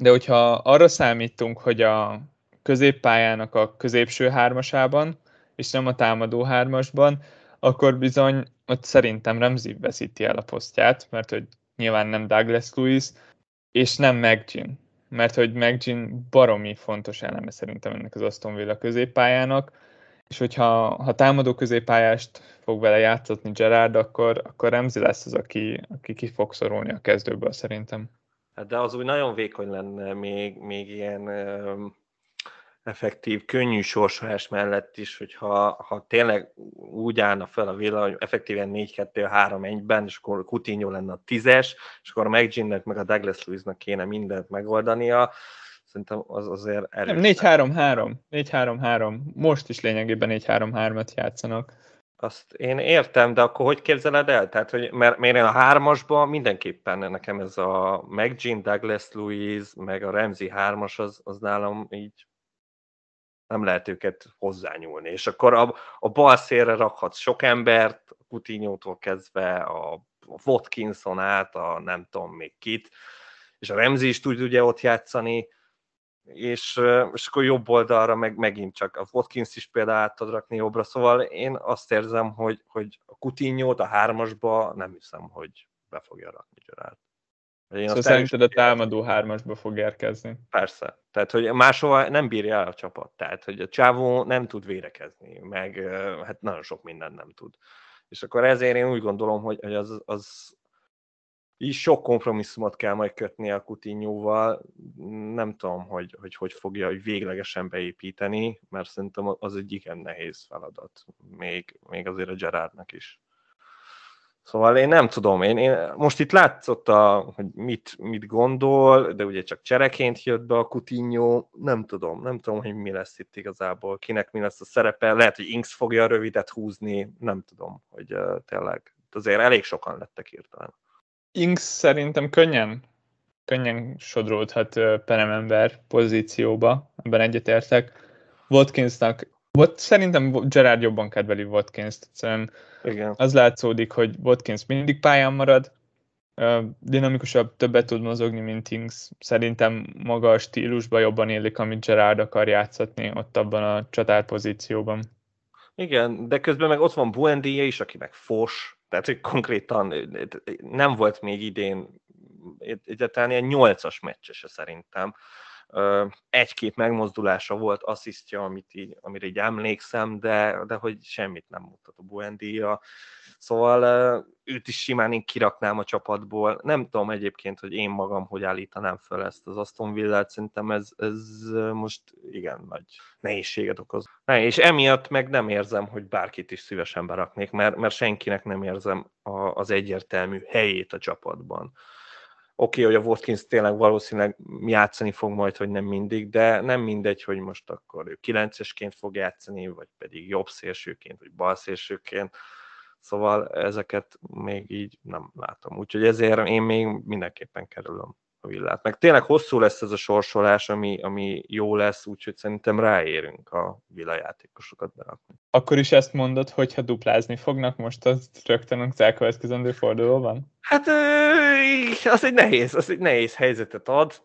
De hogyha arra számítunk, hogy a középpályának a középső hármasában, és nem a támadó hármasban, akkor bizony ott szerintem Ramsey veszíti el a posztját, mert hogy nyilván nem Douglas Luiz, és nem McGinn. mert hogy McGinn baromi fontos eleme szerintem ennek az Aston Villa középpályának, és hogyha támadó középpályást fog vele játszatni Gerrard, akkor Ramsey lesz az, aki ki fog szorulni a kezdőből szerintem. De az úgy nagyon vékony lenne még ilyen effektív, könnyű sorsolás mellett is, hogyha tényleg úgy állna fel a Villa, hogy effektíven 4-2-3-1-ben, és akkor Coutinho lenne a 10-es, és akkor McGinnnek meg a Douglas Luiznak kéne mindent megoldania, szerintem az azért erős. 4-3-3, most is lényegében 4-3-3-et játszanak. Azt én értem, de akkor hogy képzeled el? Tehát, hogy mert én a 3-asban mindenképpen nekem ez a McGinn, Douglas Luiz, meg a Ramsey 3-as, az nálam így nem lehet őket hozzányúlni. És akkor a bal szélre rakhatsz sok embert, Coutinho-tól kezdve a Watkinson át, a nem tudom még kit, és a Ramsey is tud ugye ott játszani, és akkor jobb oldalra megint csak a Watkins is például át tud rakni jobbra, szóval én azt érzem, hogy a Coutinho-t a 3-asba nem hiszem, hogy be fogja rakni Gerrard. Szóval szerinted a támadó 3-asba fog érkezni? Persze. Tehát, hogy máshova nem bírja el a csapat. Tehát, hogy a csávó nem tud védekezni, meg hát nagyon sok mindent nem tud. És akkor ezért én úgy gondolom, hogy az is sok kompromisszumot kell majd kötni a Coutinhoval. Nem tudom, hogy fogja hogy véglegesen beépíteni, mert szerintem az egy igen nehéz feladat. Még azért a Gerrardnak is. Szóval én nem tudom, én most itt látszott, hogy mit gondol, de ugye csak csereként jött be a Coutinho, nem tudom, hogy mi lesz itt igazából, kinek mi lesz a szerepe, lehet, hogy Inks fogja a rövidet húzni, nem tudom, hogy tényleg, azért elég sokan lettek hirtelen. Inks szerintem könnyen sodródhat peremember pozícióba, ebben egyetértek. Watkinsnak szerintem Gerrard jobban kedveli Watkinst, egyszerűen az látszódik, hogy Watkins mindig pályán marad, dinamikusabb, többet tud mozogni, mint Ings. Szerintem maga a stílusban jobban illik, amit Gerrard akar játszatni ott abban a csatárpozícióban. Igen, de közben meg ott van Buendia is, aki meg fos, tehát hogy konkrétan nem volt még idén egyáltalán ilyen 8-as meccsese szerintem. Egy-két megmozdulása volt, asszisztja, amire így emlékszem, de hogy semmit nem mutat a Buendia. Szóval őt is simán én kiraknám a csapatból. Nem tudom egyébként, hogy én magam hogy állítanám föl ezt az Aston Villát, szerintem ez most igen nagy nehézséget okoz. És emiatt meg nem érzem, hogy bárkit is szívesen beraknék, mert senkinek nem érzem az egyértelmű helyét a csapatban. Oké, hogy a Watkins tényleg valószínűleg játszani fog majd, hogy nem mindig, de nem mindegy, hogy most akkor ő 9-esként fog játszani, vagy pedig jobb szélsőként, vagy bal szélsőként. Szóval ezeket még így nem látom. Úgyhogy ezért én még mindenképpen kerülöm a Villát. Meg tényleg hosszú lesz ez a sorsolás, ami jó lesz, úgyhogy szerintem ráérünk a Villa játékosokat berakni. Akkor is ezt mondod, hogyha duplázni fognak most az rögtön az elkövetkezendő fordulóban? Hát az egy nehéz helyzetet ad.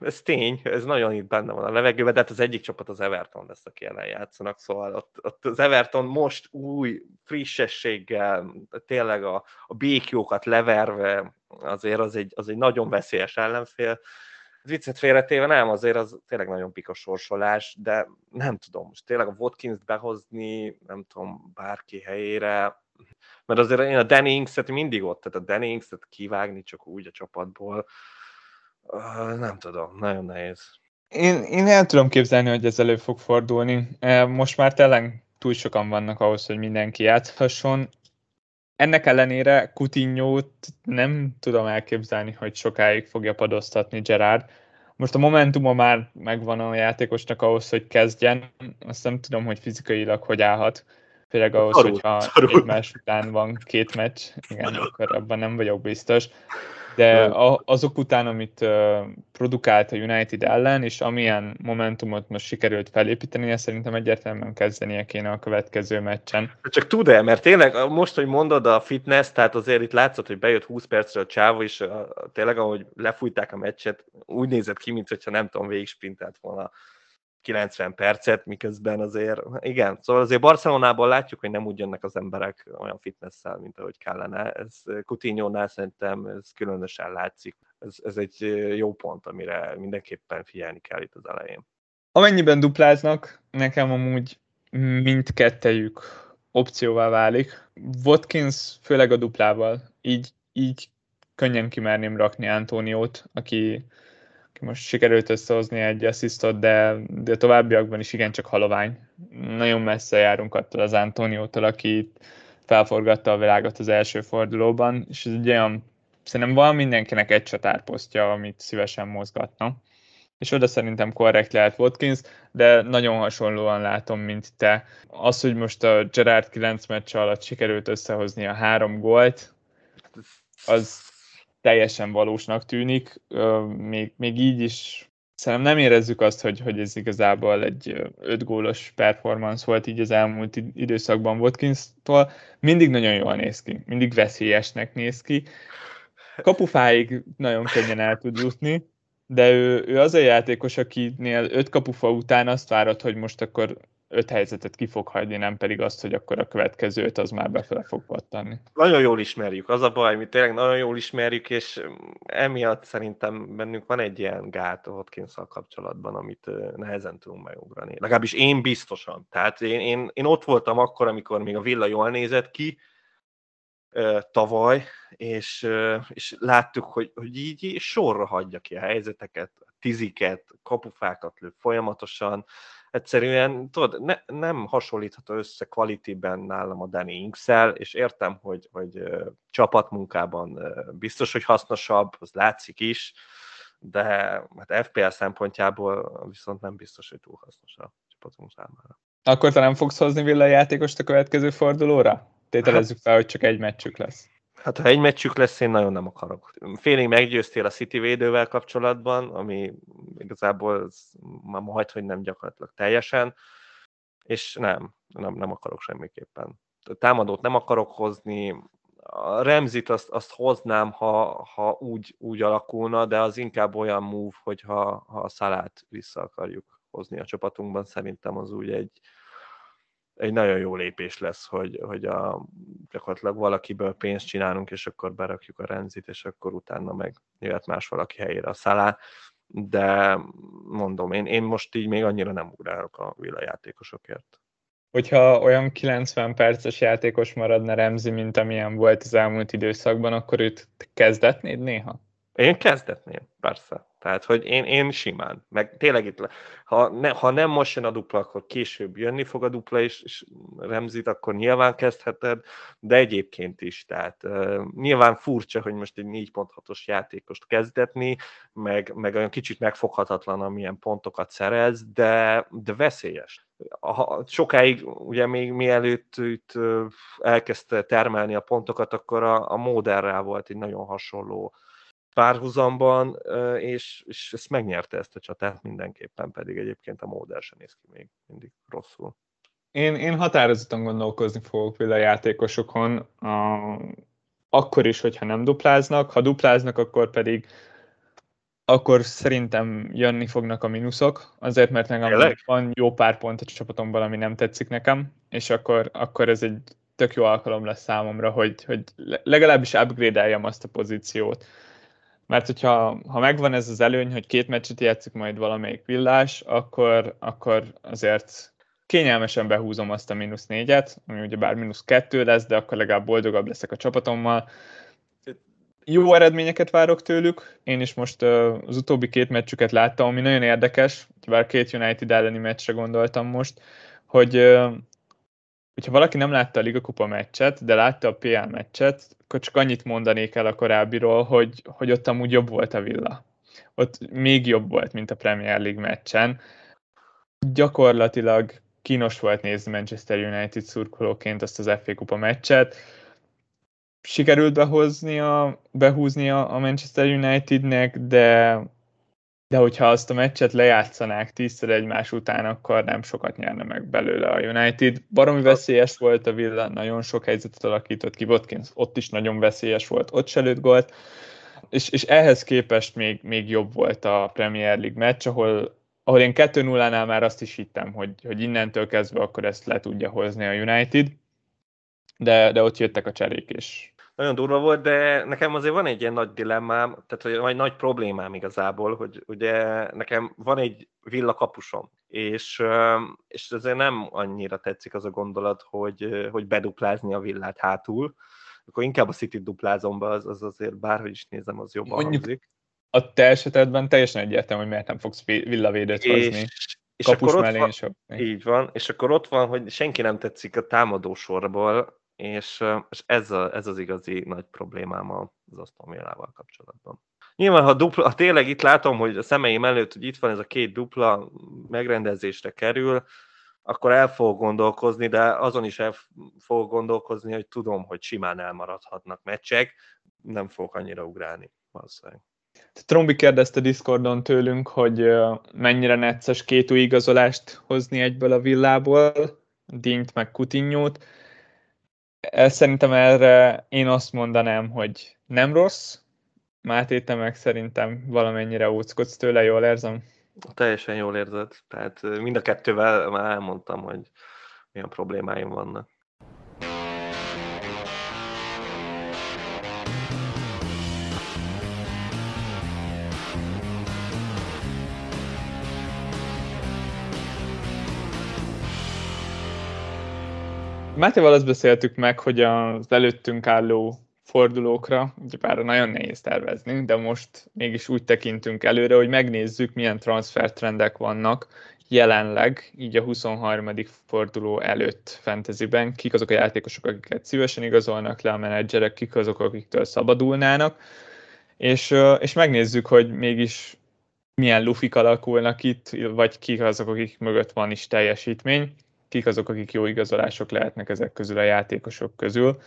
Ez tény, ez nagyon itt benne van a levegőben, de hát az egyik csapat az Everton lesz, aki ellen játszanak, szóval ott az Everton most új frissességgel, tényleg a békjókat leverve, azért az egy nagyon veszélyes ellenfél. Viccet félretéve nem, azért az tényleg nagyon pikos sorsolás, de nem tudom, most tényleg a Watkinst behozni, nem tudom, bárki helyére, mert azért én a Danny Inkset mindig ott, tehát a Danny Inkset kivágni csak úgy a csapatból, nem tudom, nagyon nehéz. Én el tudom képzelni, hogy ez elő fog fordulni. Most már tényleg túl sokan vannak ahhoz, hogy mindenki játszhasson. Ennek ellenére Coutinho-t nem tudom elképzelni, hogy sokáig fogja padoztatni Gerrard. Most a momentuma már megvan a játékosnak ahhoz, hogy kezdjen. Azt nem tudom, hogy fizikailag hogy állhat. Főleg ahhoz, hogyha egymás után van két meccs. Igen, akkor abban nem vagyok biztos. De azok után, amit produkált a United ellen, és amilyen momentumot most sikerült felépítenie, szerintem egyértelműen kezdenie kéne a következő meccsen. Csak tud-e, mert tényleg most, hogy mondod a fitness, tehát azért itt látszott, hogy bejött 20 percre a csávó, és tényleg ahogy lefújták a meccset, úgy nézett ki, mintha nem tudom, végig sprintelt volna 90 percet, miközben azért, igen, szóval azért Barcelonában látjuk, hogy nem úgy jönnek az emberek olyan fitnesszel, mint ahogy kellene. Ez Coutinho-nál szerintem ez különösen látszik. ez egy jó pont, amire mindenképpen figyelni kell itt az elején. Amennyiben dupláznak, nekem amúgy mindkettejük opcióvá válik. Watkins főleg a duplával, így könnyen kimerném rakni Antóniót, aki most sikerült összehozni egy asszisztot, de továbbiakban is igencsak halovány. Nagyon messze járunk attól az Antóniótól, aki felforgatta a világot az első fordulóban, és ez egy olyan, szerintem van mindenkinek egy csatárposztja, amit szívesen mozgatna. És oda szerintem korrekt lehet Watkins, de nagyon hasonlóan látom, mint te. Az, hogy most a Gerrard 9 meccs alatt sikerült összehozni a 3 gólt, az teljesen valósnak tűnik. Még így is szerintem nem érezzük azt, hogy ez igazából egy 5 gólos performance volt így az elmúlt időszakban Watkins-tól. Mindig nagyon jól néz ki, mindig veszélyesnek néz ki. Kapufáig nagyon könnyen el tud jutni, de ő az a játékos, akinél 5 kapufa után azt várod, hogy most akkor 5 helyzetet ki fog hagyni, nem pedig azt, hogy akkor a következő 5 az már befele fog pattanni. Nagyon jól ismerjük, az a baj, mi tényleg nagyon jól ismerjük, és emiatt szerintem bennünk van egy ilyen gát a Watkinsszal kapcsolatban, amit nehezen tudunk megugrani. Legalábbis én biztosan. Tehát én ott voltam akkor, amikor még a Villa jól nézett ki, tavaly, és láttuk, hogy így sorra hagyja ki a helyzeteket, a tiziket, kapufákat lő folyamatosan. Egyszerűen, tudod, nem hasonlítható össze quality-ben nálam a Danny Ings-szel, és értem, hogy csapatmunkában biztos, hogy hasznosabb, az látszik is, de hát FPL szempontjából viszont nem biztos, hogy túl hasznos a csapatunk számára. Akkor te nem fogsz hozni Villa játékost a következő fordulóra? Tételezzük fel, hogy csak egy meccsük lesz. Hát ha egy meccsük lesz, én nagyon nem akarok. Félig meggyőztél a City védővel kapcsolatban, ami igazából már majdhogy nem gyakorlatilag teljesen, és nem akarok semmiképpen. Támadót nem akarok hozni, a Ramsey-t azt hoznám, ha úgy alakulna, de az inkább olyan move, hogy ha a Salát vissza akarjuk hozni a csapatunkban, szerintem az úgy egy nagyon jó lépés lesz, hogy gyakorlatilag valakiből pénzt csinálunk, és akkor berakjuk a Ramsey-t, és akkor utána meg jöhet más valaki helyére a Salát. De mondom, én most így még annyira nem ugrálok a Villa játékosokért. Hogyha olyan 90 perces játékos maradna Ramsey, mint amilyen volt az elmúlt időszakban, akkor őt kezdetnéd néha? Én kezdetném, persze. Tehát, hogy én simán, meg tényleg itt, ha nem most jön a dupla, akkor később jönni fog a dupla, és Ramsey-t akkor nyilván kezdheted, de egyébként is, tehát nyilván furcsa, hogy most egy 4.6-os játékost kezdetni, meg olyan kicsit megfoghatatlan, amilyen pontokat szerez, de veszélyes. Sokáig, ugye még mielőtt elkezdte termelni a pontokat, akkor a Moderrel volt egy nagyon hasonló párhuzamban, és ezt megnyerte ezt a csatát mindenképpen, pedig egyébként a Móder sem néz ki még mindig rosszul. Én határozottan gondolkozni fogok vele a játékosokon, akkor is, hogyha nem dupláznak. Ha dupláznak, akkor szerintem jönni fognak a mínuszok, azért, mert nekem van jó pár pont a csapatomban, ami nem tetszik nekem, és akkor ez egy tök jó alkalom lesz számomra, hogy legalábbis upgrade-eljam azt a pozíciót. Mert hogyha megvan ez az előny, hogy 2 meccset játszik majd valamelyik villás, akkor azért kényelmesen behúzom azt a -4-et, ami ugyebár -2 lesz, de akkor legalább boldogabb leszek a csapatommal. Jó eredményeket várok tőlük. Én is most az utóbbi 2 meccsüket láttam, ami nagyon érdekes, bár 2 United elleni meccsre gondoltam most, hogyha valaki nem látta a Liga Kupa meccset, de látta a PL meccset, akkor csak annyit mondanék el a korábbiról, hogy ott amúgy jobb volt a Villa. Ott még jobb volt, mint a Premier League meccsen. Gyakorlatilag kínos volt nézni Manchester United szurkolóként azt az FA Kupa meccset. Sikerült behúznia a Manchester Unitednek, de hogyha azt a meccset lejátszanák 10-szer egymás után, akkor nem sokat nyerne meg belőle a United. Baromi veszélyes volt a Villa, nagyon sok helyzetet alakított ki Watkins, ott is nagyon veszélyes volt, ott se lőtt gólt, és ehhez képest még jobb volt a Premier League meccs, ahol én 2-0-nál már azt is hittem, hogy innentől kezdve akkor ezt le tudja hozni a United, de ott jöttek a cserék is. nagyon durva volt, de nekem azért van egy ilyen nagy dilemmám, tehát egy nagy problémám igazából, hogy ugye nekem van egy villakapusom, és azért nem annyira tetszik az a gondolat, hogy beduplázni a villát hátul, akkor inkább a City duplázom be, az azért bárhogy is nézem, az jobban hangzik. A te esetedben teljesen egyértelmű, hogy miért nem fogsz villavédőt hozni. És kapus mellé van, is jobb. Így van, és akkor ott van, hogy senki nem tetszik a támadósorból, és ez az igazi nagy problémám az Aston Villával kapcsolatban. Nyilván, ha tényleg itt látom, hogy a szemeim előtt, hogy itt van ez a két dupla megrendezésre kerül, akkor el fogok gondolkozni, de azon is el fogok gondolkozni, hogy tudom, hogy simán elmaradhatnak meccsek, nem fogok annyira ugrálni. Valószínűleg. Trombi kérdezte Discordon tőlünk, hogy mennyire necces két új igazolást hozni egyből a villából, Dint meg Coutinho-t. Szerintem erre én azt mondanám, hogy nem rossz. Máté, te meg szerintem valamennyire óckodsz tőle, jól érzem? Teljesen jól érzed. Tehát mind a kettővel már elmondtam, hogy milyen problémáim vannak. Mátéval azt beszéltük meg, hogy az előttünk álló fordulókra, ugyebár nagyon nehéz tervezni, de most mégis úgy tekintünk előre, hogy megnézzük, milyen transfertrendek vannak jelenleg, így a 23. forduló előtt fantasyben, kik azok a játékosok, akiket szívesen igazolnak le a menedzserek, kik azok, akiktől szabadulnának, és megnézzük, hogy mégis milyen lufik alakulnak itt, vagy kik azok, akik mögött van is teljesítmény, kik azok, akik jó igazolások lehetnek ezek közül a játékosok közül.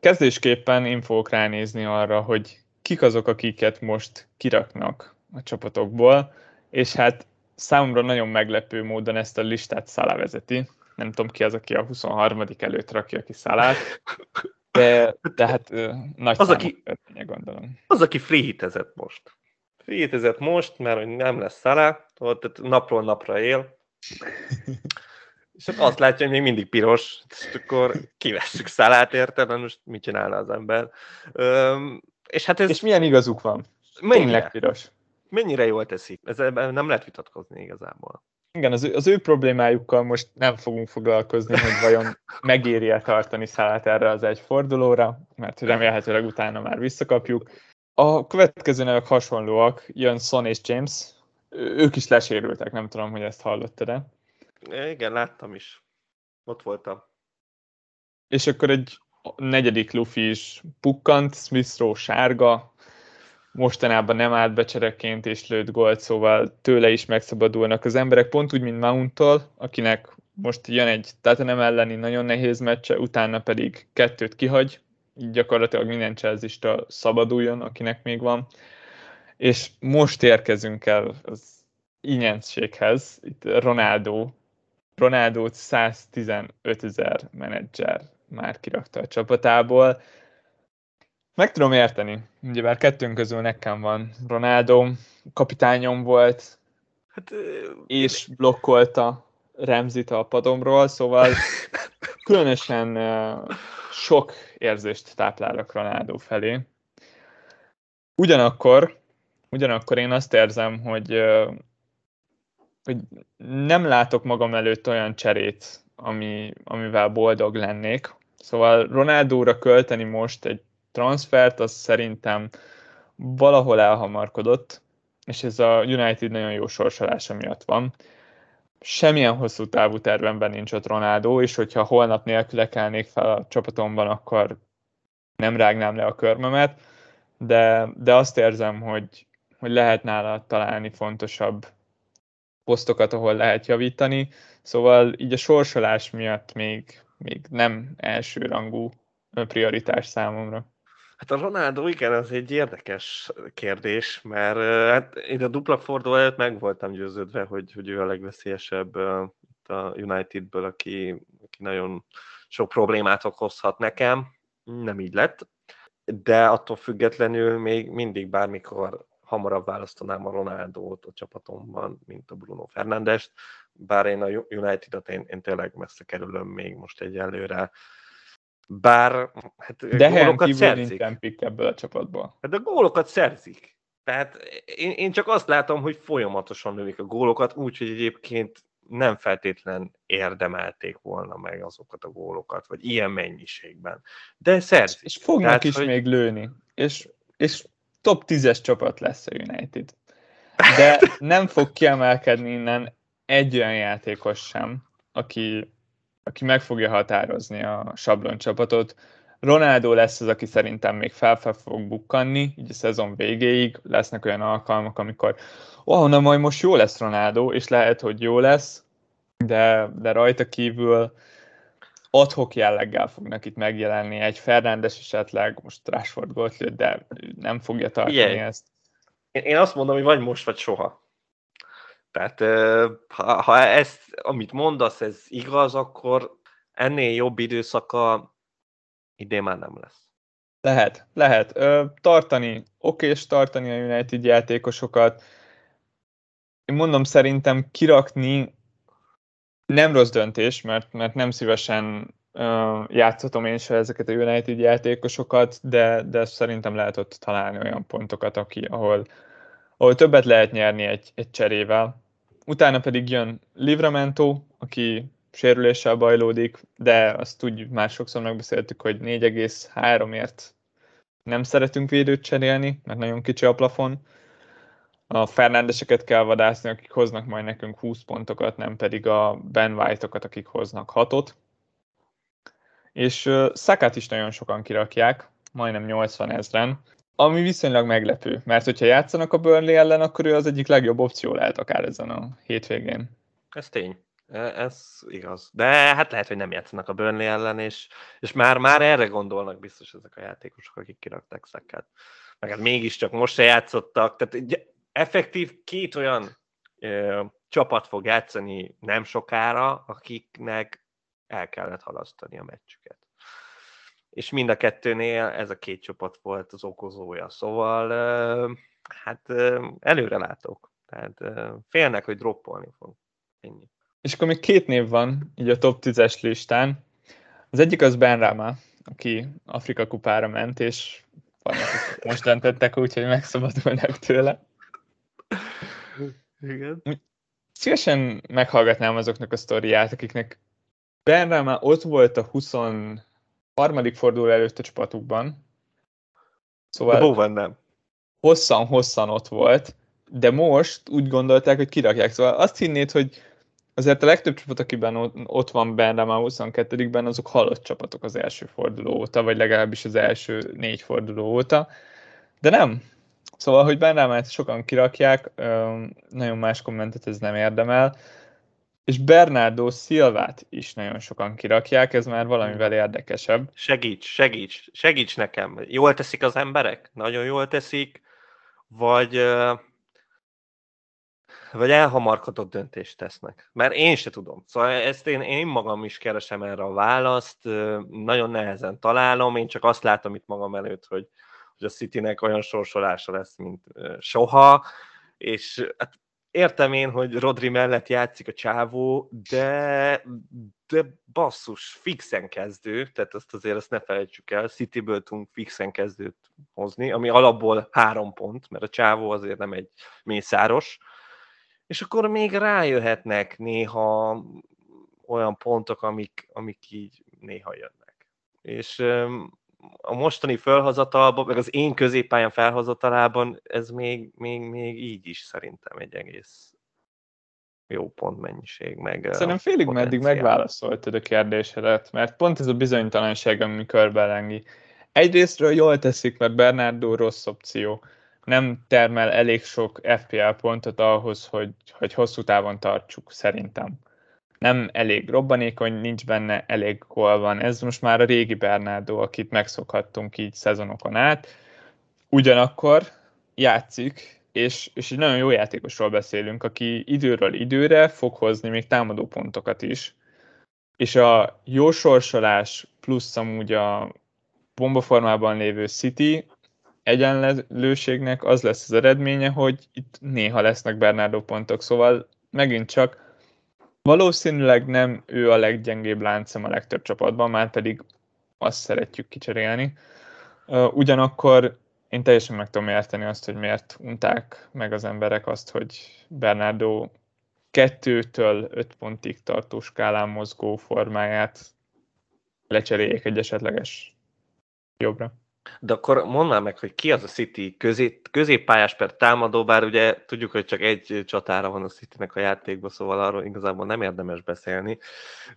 Kezdésképpen én fogok ránézni arra, hogy kik azok, akiket most kiraknak a csapatokból, és hát számomra nagyon meglepő módon ezt a listát Salah vezeti. Nem tudom ki az, aki a 23. előtt rakja ki Salát, de hát nagy számok történye, gondolom. Az, aki free-hitezett most. Free-hitezett most, mert hogy nem lesz Salah, tehát napról napra él. És azt látja, hogy még mindig piros, és akkor kivesszük Szalát, érted? Most mit csinálna az ember? És, hát ez és milyen igazuk van? Tényleg piros. Mennyire jól teszik? Ezzel nem lehet vitatkozni igazából. Igen, az ő problémájukkal most nem fogunk foglalkozni, hogy vajon megéri-e tartani Szalát erre az egy fordulóra, mert remélhetőleg utána már visszakapjuk. A következő nevek hasonlóak, jön Son és James. Ők is lesérültek, nem tudom, hogy ezt hallottad-e. Igen, láttam is. Ott voltam. És akkor egy negyedik lufi is pukkant, Smith-Rowe sárga, mostanában nem állt becsereként és lőtt gólt, szóval tőle is megszabadulnak az emberek, pont úgy, mint Mount-tól, akinek most jön egy Tottenham elleni nagyon nehéz meccse, utána pedig kettőt kihagy, így gyakorlatilag minden Chelsea-stől szabaduljon, akinek még van. És most érkezünk el az ingyenséghez, itt Ronaldót 115 000 menedzser már kirakta a csapatából. Meg tudom érteni, ugyebár kettőnk közül nekem van Ronaldo, kapitányom volt, hát, és blokkolta Ramsey-t a padomról, szóval különösen sok érzést táplálok Ronaldo felé. Ugyanakkor én azt érzem, hogy nem látok magam előtt olyan cserét, amivel boldog lennék. Szóval Ronaldóra költeni most egy transfert, az szerintem valahol elhamarkodott, és ez a United nagyon jó sorsolása miatt van. Semmilyen hosszú távú tervemben nincs ott Ronaldo, és hogyha holnap nélküle kelnék fel a csapatomban, akkor nem rágnám le a körmömet, de azt érzem, hogy lehet nála találni fontosabb posztokat, ahol lehet javítani, szóval így a sorsolás miatt még nem elsőrangú prioritás számomra. Hát a Ronaldo, igen, az egy érdekes kérdés, mert hát én a dupla forduló előtt meg voltam győződve, hogy ő a legveszélyesebb itt a Unitedből, aki nagyon sok problémát okozhat nekem, nem így lett, de attól függetlenül még mindig bármikor hamarabb választanám a Ronaldót a csapatomban, mint a Bruno Fernandes-t, bár én a United-ot én tényleg messze kerülöm még most egyelőre. Bár hát de gólokat szerzik. De pikk ebből a csapatból. Hát a gólokat szerzik. Tehát én csak azt látom, hogy folyamatosan lövik a gólokat, úgyhogy egyébként nem feltétlen érdemelték volna meg azokat a gólokat, vagy ilyen mennyiségben. De szerzik. És fognak tehát, is hogy... még lőni. És top 10-es csapat lesz a United. De nem fog kiemelkedni innen egy olyan játékos sem, aki meg fogja határozni a sablon csapatot. Ronaldo lesz az, aki szerintem még fel fog bukkanni, így a szezon végéig lesznek olyan alkalmak, amikor na majd most jó lesz Ronaldo, és lehet, hogy jó lesz, de rajta kívül ad-hoc jelleggel fognak itt megjelenni. Egy Fernandes esetleg, most Rashford gólt lőtt, de nem fogja tartani ezt. Én azt mondom, hogy vagy most, vagy soha. Tehát ha ezt, amit mondasz, ez igaz, akkor ennél jobb időszaka idén már nem lesz. Lehet. Tartani, okés tartani a United játékosokat. Én mondom, szerintem kirakni nem rossz döntés, mert nem szívesen játszhatom én se ezeket a United játékosokat, de szerintem lehet ott találni olyan pontokat, ahol többet lehet nyerni egy cserével. Utána pedig jön Livramento, aki sérüléssel bajlódik, de azt úgy már sokszor megbeszéltük, hogy 4,3-ért nem szeretünk védőt cserélni, mert nagyon kicsi a plafon. A Fernandeseket kell vadászni, akik hoznak majd nekünk 20 pontokat, nem pedig a Ben White-okat, akik hoznak 6-ot. És Sakát is nagyon sokan kirakják, majdnem 80 000, ami viszonylag meglepő, mert hogyha játszanak a Burnley ellen, akkor ő az egyik legjobb opció lehet akár ezen a hétvégén. Ez tény, ez igaz. De hát lehet, hogy nem játszanak a Burnley ellen, és már erre gondolnak biztos ezek a játékosok, akik kirakták Sakát. Meg hát mégiscsak most se játszottak, tehát effektív két olyan csapat fog játszani nem sokára, akiknek el kellett halasztani a meccsüket. És mind a kettőnél ez a két csapat volt az okozója. Szóval hát előrelátok. Tehát félnek, hogy droppolni fog. Ennyi. És akkor még két név van így a top 10-es listán. Az egyik az Benrahma, aki Afrika kupára ment, és most döntöttek úgy, hogy megszabadulnak tőle. Igen. Szívesen meghallgatnám azoknak a sztoriát, akiknek Benrahma ott volt a 23. forduló előtt a csapatukban. Szóval Bowen nem. Hosszan ott volt, de most úgy gondolták, hogy kirakják. Szóval azt hinnéd, hogy azért a legtöbb csapat, akiben ott van Benrahma 22-ben, azok halott csapatok az első forduló óta, vagy legalábbis az első 4 forduló óta, de nem. Szóval, hogy Benrahmát sokan kirakják, nagyon más kommentet ez nem érdemel, és Bernardo Silvát is nagyon sokan kirakják, ez már valamivel érdekesebb. Segíts nekem. Jól teszik az emberek? Nagyon jól teszik? Vagy elhamarkodott döntést tesznek? Mert én se tudom. Szóval ezt én magam is keresem erre a választ, nagyon nehezen találom, én csak azt látom itt magam előtt, hogy a Citynek olyan sorsolása lesz, mint soha, és értem én, hogy Rodri mellett játszik a csávó, de basszus, fixen kezdő, tehát azért ne felejtsük el, Cityből tudunk fixen kezdőt hozni, ami alapból 3 pont, mert a csávó azért nem egy Mészáros, és akkor még rájöhetnek néha olyan pontok, amik így néha jönnek. És a mostani felhozatalban, meg az én középpályán felhozatalában ez még így is szerintem egy egész jó pontmennyiség. Szerintem félig meddig megválaszoltad a kérdésedet, mert pont ez a bizonytalanság, ami körbelengi. Egyrésztről jól teszik, mert Bernardo rossz opció. Nem termel elég sok FPL pontot ahhoz, hogy hosszú távon tartsuk, szerintem. Nem elég robbanékony, nincs benne elég gól van. Ez most már a régi Bernardo, akit megszokhattunk így szezonokon át. Ugyanakkor játszik, és egy nagyon jó játékosról beszélünk, aki időről időre fog hozni még támadó pontokat is. És a jó sorsolás plusz amúgy a bombaformában lévő City egyenlőségnek az lesz az eredménye, hogy itt néha lesznek Bernardo pontok. Szóval megint csak valószínűleg nem ő a leggyengébb láncem a legtöbb csapatban, már pedig azt szeretjük kicserélni. Ugyanakkor én teljesen meg tudom érteni azt, hogy miért unták meg az emberek azt, hogy Bernardo 2-től 5 pontig tartó skálán mozgó formáját lecseréljék egy esetleges jobbra. De akkor mondd már meg, hogy ki az a City középpályás per támadó, bár ugye tudjuk, hogy csak egy csatára van a Citynek a játékban, szóval arról igazából nem érdemes beszélni.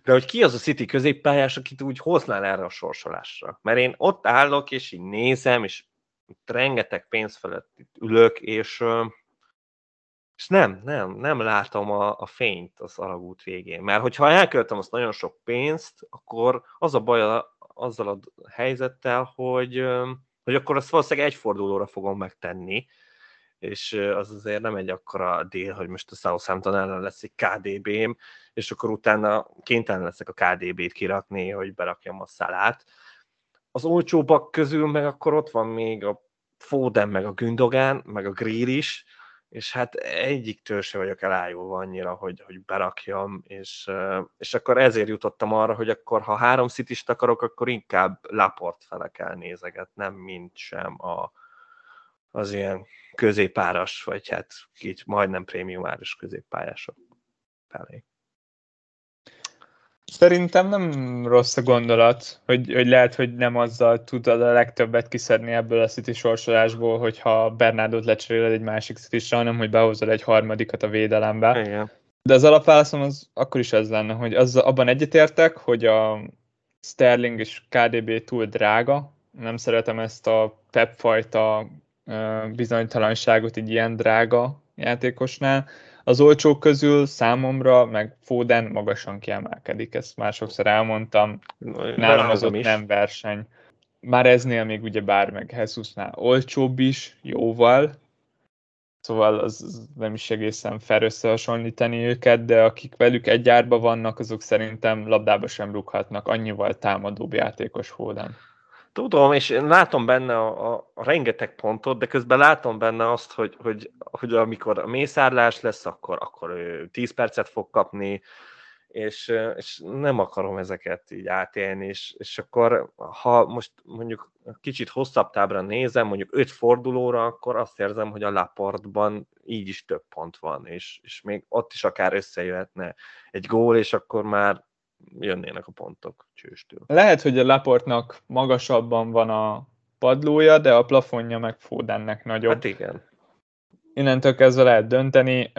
De hogy ki az a City középpályás, akit úgy hoznál erre a sorsolásra? Mert én ott állok, és így nézem, és rengeteg pénz felett ülök, és nem látom a fényt az alagút végén. Mert hogyha elköltöm azt nagyon sok pénzt, akkor az a baj azzal a helyzettel, hogy akkor azt valószínűleg egy fordulóra fogom megtenni, és az azért nem egy akkora dél, hogy most a Southampton ellen lesz egy KDB-m, és akkor utána kénytelen leszek a KDB-t kirakni, hogy berakjam a Szalát. Az olcsóbbak közül meg akkor ott van még a Foden, meg a Gündogan, meg a Grill is, és hát egyiktől se vagyok elájulva annyira, hogy berakjam, és akkor ezért jutottam arra, hogy akkor ha 3 Citist akarok, akkor inkább Laport fele kell nézegetnem, mint sem az ilyen középáras, vagy hát így majdnem prémium áras középpályások felé. Szerintem nem rossz a gondolat, hogy lehet, hogy nem azzal tudod a legtöbbet kiszedni ebből a City sorsolásból, hogyha Bernardot lecseréled egy másik City-sra, hanem hogy behozol egy harmadikat a védelembe. Igen. De az alapválaszom az akkor is ez lenne, hogy abban egyetértek, hogy a Sterling és KDB túl drága, nem szeretem ezt a Pep-fajta bizonytalanságot így ilyen drága játékosnál. Az olcsók közül számomra, meg Foden magasan kiemelkedik, ezt már sokszor elmondtam, nálam az ott nem verseny. Már eznél még ugye meg Jesusnál olcsóbb is, jóval, szóval az nem is egészen fair összehasonlítani őket, de akik velük egy árban vannak, azok szerintem labdába sem rúghatnak, annyival támadóbb játékos Foden. Tudom, és én látom benne a rengeteg pontot, de közben látom benne azt, hogy amikor a mészárlás lesz, akkor ő 10 percet fog kapni, és nem akarom ezeket így átélni, és akkor ha most mondjuk kicsit hosszabb távra nézem, mondjuk 5 fordulóra, akkor azt érzem, hogy a Laportban így is több pont van, és még ott is akár összejöhetne egy gól, és akkor már jönnének a pontok csőstől. Lehet, hogy a Laportnak magasabban van a padlója, de a plafonja meg Fodennek nagyobb. Hát igen. Innentől kezdve lehet dönteni.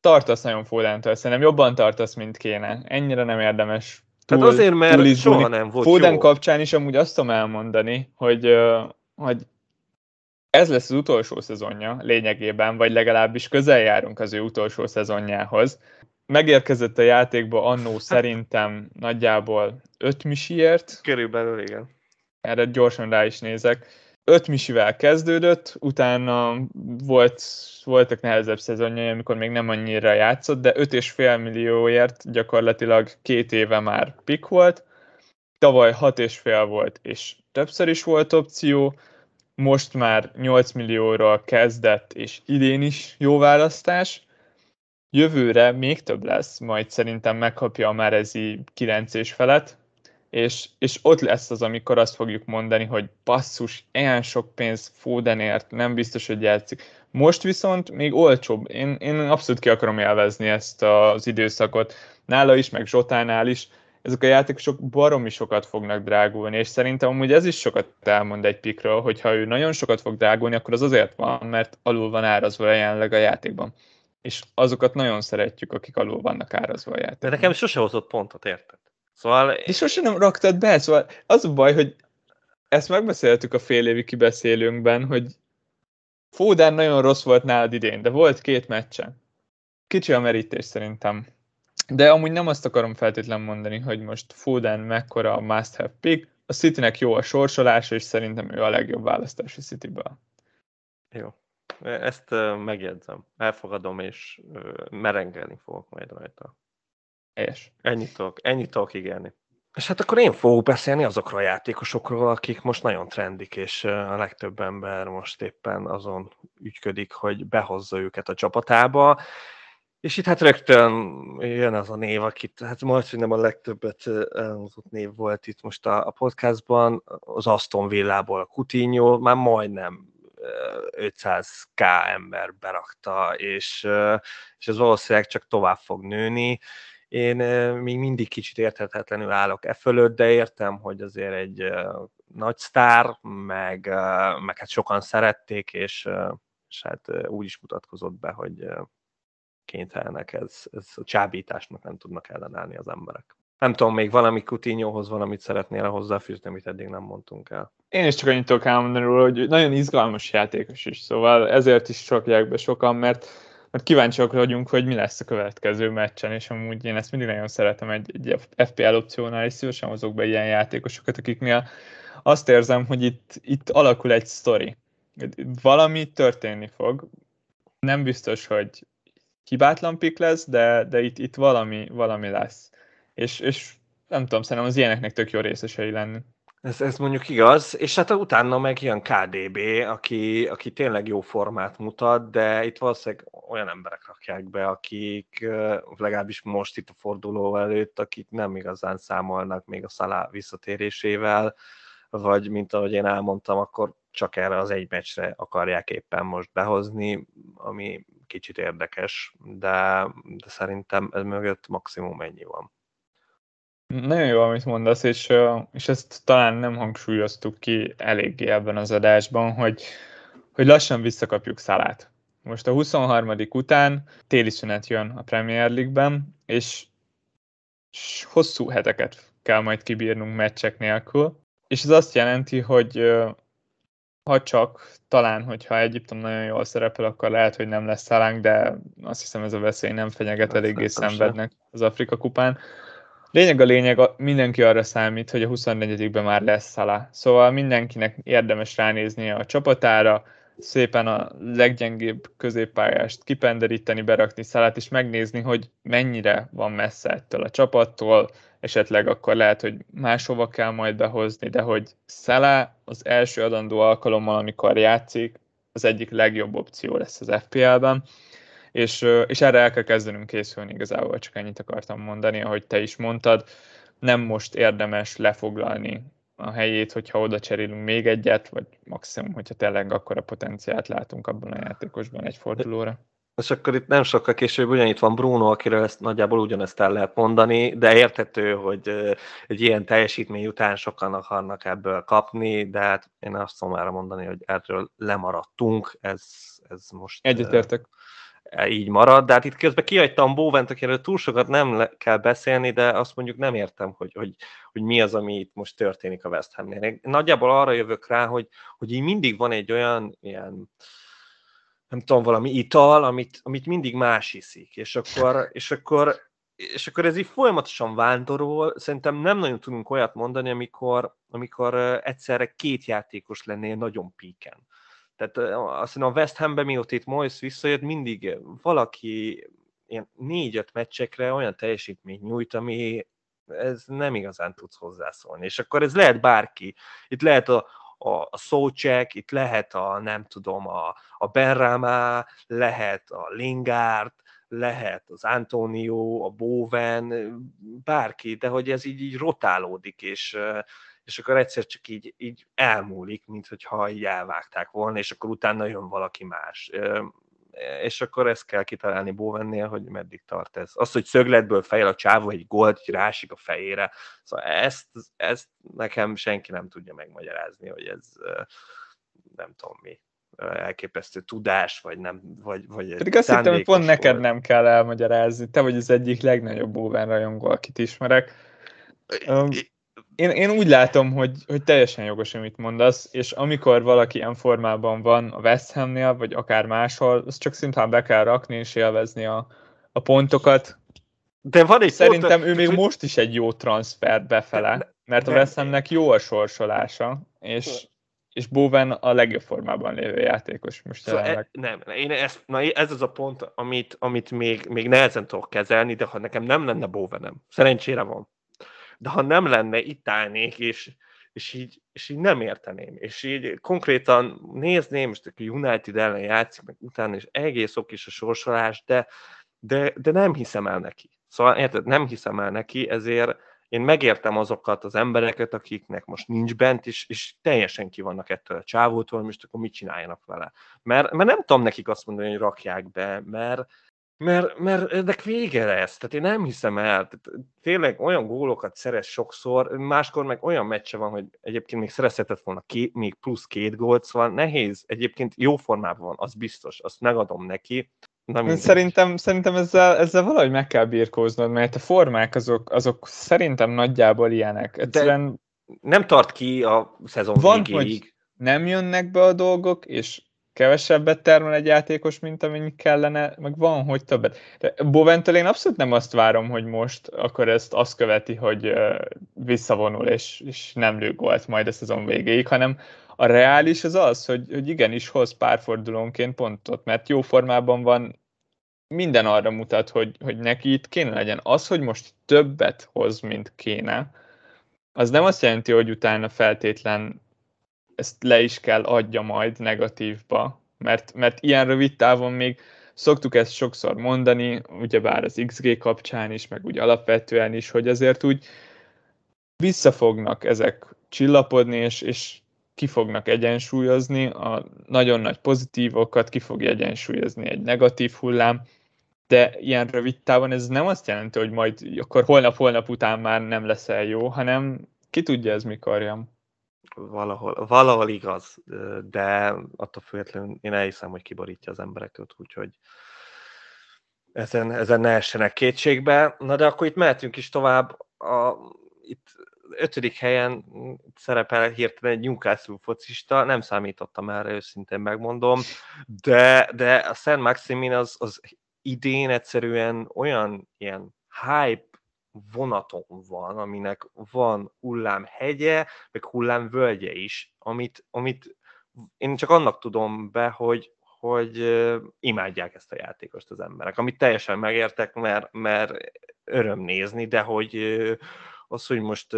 Tartasz nagyon Fodentől, szerintem jobban tartasz, mint kéne. Ennyire nem érdemes túl azért, mert soha nem volt Foden jó. Kapcsán is amúgy azt tudom elmondani, hogy ez lesz az utolsó szezonja lényegében, vagy legalábbis közel járunk az ő utolsó szezonjához. Megérkezett a játékba annó szerintem nagyjából 5 misiért. Körülbelül, igen. Erre gyorsan rá is nézek. 5 misivel kezdődött, utána voltak nehezebb szezonjai, amikor még nem annyira játszott, de 5,5 millióért gyakorlatilag 2 éve már pick volt. Tavaly 6,5 volt, és többször is volt opció. Most már 8 millióról kezdett, és idén is jó választás. Jövőre még több lesz, majd szerintem megkapja a Márezi 9 és felett, és ott lesz az, amikor azt fogjuk mondani, hogy basszus, ilyen sok pénz Fodenért, nem biztos, hogy játszik. Most viszont még olcsóbb, én abszolút ki akarom élvezni ezt az időszakot. Nála is, meg Zsotánál is, ezek a játékosok baromi sokat fognak drágulni, és szerintem amúgy ez is sokat elmond egy pikről, hogyha ő nagyon sokat fog drágulni, akkor az azért van, mert alul van árazva jelenleg a játékban. És azokat nagyon szeretjük, akik alul vannak árazva a játékban. De nekem sose hozott pontot, érted? Szóval... És sose nem raktad be, szóval az a baj, hogy ezt megbeszéltük a fél évi kibeszélőnkben, hogy Foden nagyon rossz volt nálad idén, de volt 2 meccse. Kicsi a merítés szerintem. De amúgy nem azt akarom feltétlen mondani, hogy most Foden mekkora a must have pick, a Citynek jó a sorsolása, és szerintem ő a legjobb választás a Cityből. Jó. Ezt megjegyzem, elfogadom, és merengelni fogok majd rajta. És? Ennyit tudok ígérni. És hát akkor én fogok beszélni azokról a játékosokról, akik most nagyon trendik, és a legtöbb ember most éppen azon ügyködik, hogy behozza őket a csapatába. És itt hát rögtön jön az a név, akit, hát most nem a legtöbbet elmondott név volt itt most a podcastban, az Aston Villából a Coutinho, már majdnem 500k ember berakta, és ez valószínűleg csak tovább fog nőni. Én még mindig kicsit érthetetlenül állok e fölött, de értem, hogy azért egy nagy sztár, meg hát sokan szerették, és hát úgy is mutatkozott be, hogy kénytelenek, ez a csábításnak nem tudnak ellenállni az emberek. Nem tudom, még valami Coutinhohoz valamit szeretnél hozzáfűzni, amit eddig nem mondtunk el. Én is csak annyit tudok elmondani róla, hogy nagyon izgalmas játékos is, szóval ezért is csapják be sokan, mert kíváncsiak vagyunk, hogy mi lesz a következő meccsen, és amúgy én ezt mindig nagyon szeretem egy FPL opciónál, és szívesen hozok be ilyen játékosokat, akiknél azt érzem, hogy itt alakul egy sztori. Valami történni fog, nem biztos, hogy hibátlan pick lesz, de itt valami lesz. És nem tudom, szerintem az ilyeneknek tök jó részesei lenni. Ez mondjuk igaz, és hát utána meg jön KDB, aki tényleg jó formát mutat, de itt valószínűleg olyan emberek rakják be, akik legalábbis most itt a forduló előtt, akik nem igazán számolnak még a Salah visszatérésével, vagy mint ahogy én elmondtam, akkor csak erre az egy meccsre akarják éppen most behozni, ami kicsit érdekes, de szerintem ez mögött maximum ennyi van. Nagyon jó, amit mondasz, és ezt talán nem hangsúlyoztuk ki eléggé ebben az adásban, hogy lassan visszakapjuk Salát. Most a 23. után téli szünet jön a Premier League-ben, és hosszú heteket kell majd kibírnunk meccsek nélkül, és ez azt jelenti, hogy ha csak, talán, hogyha Egyiptom nagyon jól szerepel, akkor lehet, hogy nem lesz Salánk, de azt hiszem ez a veszély nem fenyeget, eléggé szenvednek az Afrika kupán. Lényeg, mindenki arra számít, hogy a 24-ben már lesz Salah. Szóval mindenkinek érdemes ránéznie a csapatára, szépen a leggyengébb középpályást kipenderíteni, berakni Salát, és megnézni, hogy mennyire van messze ettől a csapattól, esetleg akkor lehet, hogy máshova kell majd behozni, de hogy Salah az első adandó alkalommal, amikor játszik, az egyik legjobb opció lesz az FPL-ben. És erre el kell kezdenünk készülni igazából, csak ennyit akartam mondani, ahogy te is mondtad, nem most érdemes lefoglalni a helyét, hogyha oda cserélünk még egyet, vagy maximum, hogyha tényleg akkora potenciált látunk abban a játékosban egy fordulóra. És akkor itt nem sokkal később ugyanitt van Bruno, akiről ezt, nagyjából ugyanezt el lehet mondani, de érthető, hogy egy ilyen teljesítmény után sokan akarnak ebből kapni, de hát én azt szom erre mondani, hogy erről lemaradtunk, ez most... Egyetértek. Így marad, de hát itt közben kihagytam Bowent, akiről túl sokat nem kell beszélni, de azt mondjuk nem értem, hogy mi az, ami itt most történik a West Hamnél. Nagyjából arra jövök rá, hogy így mindig van egy olyan ilyen, nem tudom, valami ital, amit mindig más iszik, és akkor ez így folyamatosan vándorol, szerintem nem nagyon tudunk olyat mondani, amikor egyszerre két játékos lennél nagyon píken. Tehát azt hiszem a West Hamben, mióta itt Moyes visszajött, mindig valaki ilyen 4-5 meccsekre olyan teljesítményt nyújt, ami ez nem igazán tudsz hozzászólni. És akkor ez lehet bárki. Itt lehet a Soucek, itt lehet a Benrahma, lehet a Lingard, lehet az Antonio, a Bowen, bárki, de hogy ez így rotálódik, és akkor egyszer csak így elmúlik, minthogyha így elvágták volna, és akkor utána jön valaki más. És akkor ezt kell kitalálni Bowennél, hogy meddig tart ez. Az, hogy szögletből fejel a csávó egy gólt, rásik a fejére, szóval ezt nekem senki nem tudja megmagyarázni, hogy ez nem tudom mi, elképesztő tudás, vagy nem, vagy pedig azt hittem, hogy pont neked nem kell elmagyarázni, te vagy az egyik legnagyobb Bowen rajongó, akit ismerek. Én úgy látom, hogy teljesen jogos, amit mondasz, és amikor valaki ilyen formában van a West Hamnél, vagy akár máshol, azt csak szintén be kell rakni és élvezni a pontokat. De van egy szerintem pont, ő még most is egy jó transfert befele, mert a West Hamnek jó a sorsolása, és Bowen a legjobb formában lévő játékos most jelenleg. Ez az a pont, amit még nehezen tudok kezelni, de ha nekem nem lenne Bowenem, szerencsére van. De ha nem lenne, itt állnék, és így nem érteném. És így konkrétan nézném, most aki United ellen játszik, meg utána, és egész ok is a sorsolás, de de nem hiszem el neki. Szóval érted, nem hiszem el neki, ezért én megértem azokat az embereket, akiknek most nincs bent, és teljesen ki vannak ettől a csávótól, most akkor mit csináljanak vele. Mert nem tudom nekik azt mondani, hogy rakják be, mert ennek vége lesz. Tehát én nem hiszem el. Tehát tényleg olyan gólokat szerez sokszor, máskor meg olyan meccse van, hogy egyébként még szerezhetett volna még plusz 2 gólt, szóval nehéz. Egyébként jó formában van, az biztos, azt megadom neki. Szerintem ezzel valahogy meg kell birkóznod, mert a formák azok szerintem nagyjából ilyenek. Egyszerűen nem tart ki a szezon végéig. Nem jönnek be a dolgok, és kevesebbet termel egy játékos, mint amennyi kellene, meg van, hogy többet. Boventől én abszolút nem azt várom, hogy most akkor ezt azt követi, hogy visszavonul, és nem lő gólt majd a szezon végéig, hanem a reális az az, hogy igenis hoz párfordulónként pontot, mert jó formában van, minden arra mutat, hogy neki itt kéne legyen. Az, hogy most többet hoz, mint kéne, az nem azt jelenti, hogy utána feltétlen ezt le is kell adja majd negatívba, mert ilyen rövid távon még szoktuk ezt sokszor mondani, ugyebár az XG kapcsán is, meg úgy alapvetően is, hogy azért úgy visszafognak ezek csillapodni, és ki fognak egyensúlyozni, a nagyon nagy pozitívokat ki fogja egyensúlyozni egy negatív hullám, de ilyen rövid távon ez nem azt jelenti, hogy majd akkor holnap után már nem leszel jó, hanem ki tudja ez mikor jön. Valahol igaz, de attól függetlenül én elhiszem, hogy kiborítja az embereket, úgyhogy ezen ne essenek kétségbe. Na de akkor itt mehetünk is tovább, itt 5. helyen szerepel hirtelen egy Newcastle focista, nem számítottam erre, őszintén megmondom, de a Saint Maximin az idén egyszerűen olyan ilyen hype vonaton van, aminek van hullámhegye, meg hullámvölgye is, amit én csak annak tudom be, hogy imádják ezt a játékost az emberek, amit teljesen megértek, mert öröm nézni, de hogy az, hogy most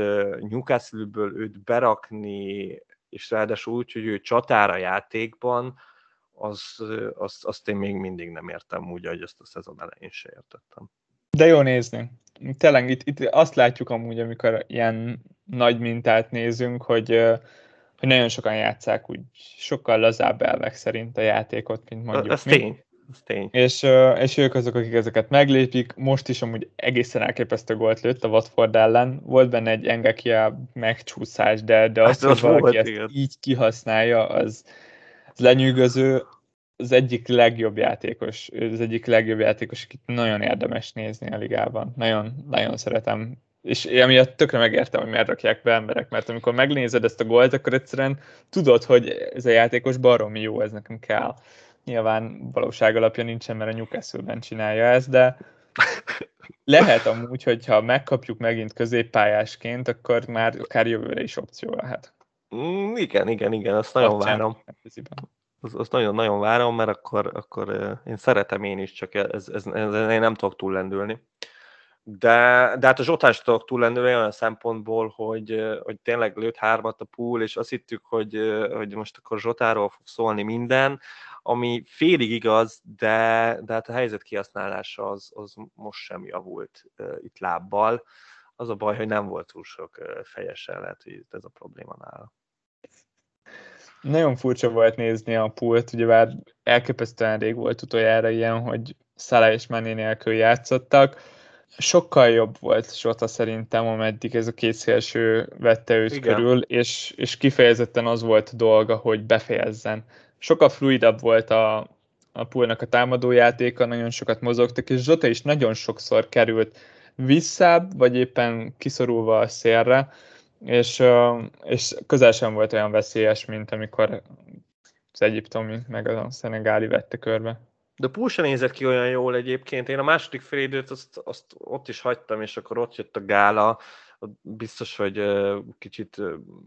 Newcastle-ből őt berakni, és ráadásul úgy, hogy ő csatára játékban, azt én még mindig nem értem úgy, hogy ezt a szezon elején se értettem. De jó nézni. Tényleg itt azt látjuk amúgy, amikor ilyen nagy mintát nézünk, hogy nagyon sokan játsszák úgy sokkal lazább elvek szerint a játékot, mint mondjuk. Ez tény. És ők azok, akik ezeket meglépik. Most is amúgy egészen elképesztő gólt lőtt a Watford ellen. Volt benne egy Engekia megcsúszás, de azt, hogy valaki ezt így kihasználja, az lenyűgöző. Az egyik legjobb játékos, akit nagyon érdemes nézni a ligában. Nagyon, nagyon szeretem. És emiatt tökre megértem, hogy miért rakják be emberek, mert amikor megnézed ezt a gólt, akkor egyszerűen tudod, hogy ez a játékos baromi jó, ez nekem kell. Nyilván valóság alapja nincsen, mert a Newcastle-ben csinálja ezt, de lehet amúgy, hogyha megkapjuk megint középpályásként, akkor már akár jövőre is opció lehet. Igen, azt nagyon várom. Azt nagyon-nagyon várom, mert akkor én szeretem én is, csak én nem tudok túllendülni. De hát a Zsotán sem tudok túllendülni olyan szempontból, hogy tényleg lőtt 3-at a Pool, és azt hittük, hogy most akkor Zsotáról fog szólni minden, ami félig igaz, de hát a helyzet kihasználása az most sem javult itt lábbal. Az a baj, hogy nem volt túl sok fejesen, lehet, hogy ez a probléma nála. Nagyon furcsa volt nézni a Pult, ugyebár elképesztően rég volt utoljára ilyen, hogy Salah és Mané nélkül játszottak. Sokkal jobb volt Zsota szerintem, ameddig ez a két szélső vette őt körül, és kifejezetten az volt a dolga, hogy befejezzen. Sokkal fluidabb volt a Pulnak a támadójátéka, nagyon sokat mozogtak, és Zsota is nagyon sokszor került visszább, vagy éppen kiszorulva a szélre, és közel sem volt olyan veszélyes, mint amikor az egyiptomi meg a szenegáli vette körbe. De Pool sem nézett ki olyan jól egyébként. Én a második fél időt azt ott is hagytam, és akkor ott jött a gála. Biztos, hogy kicsit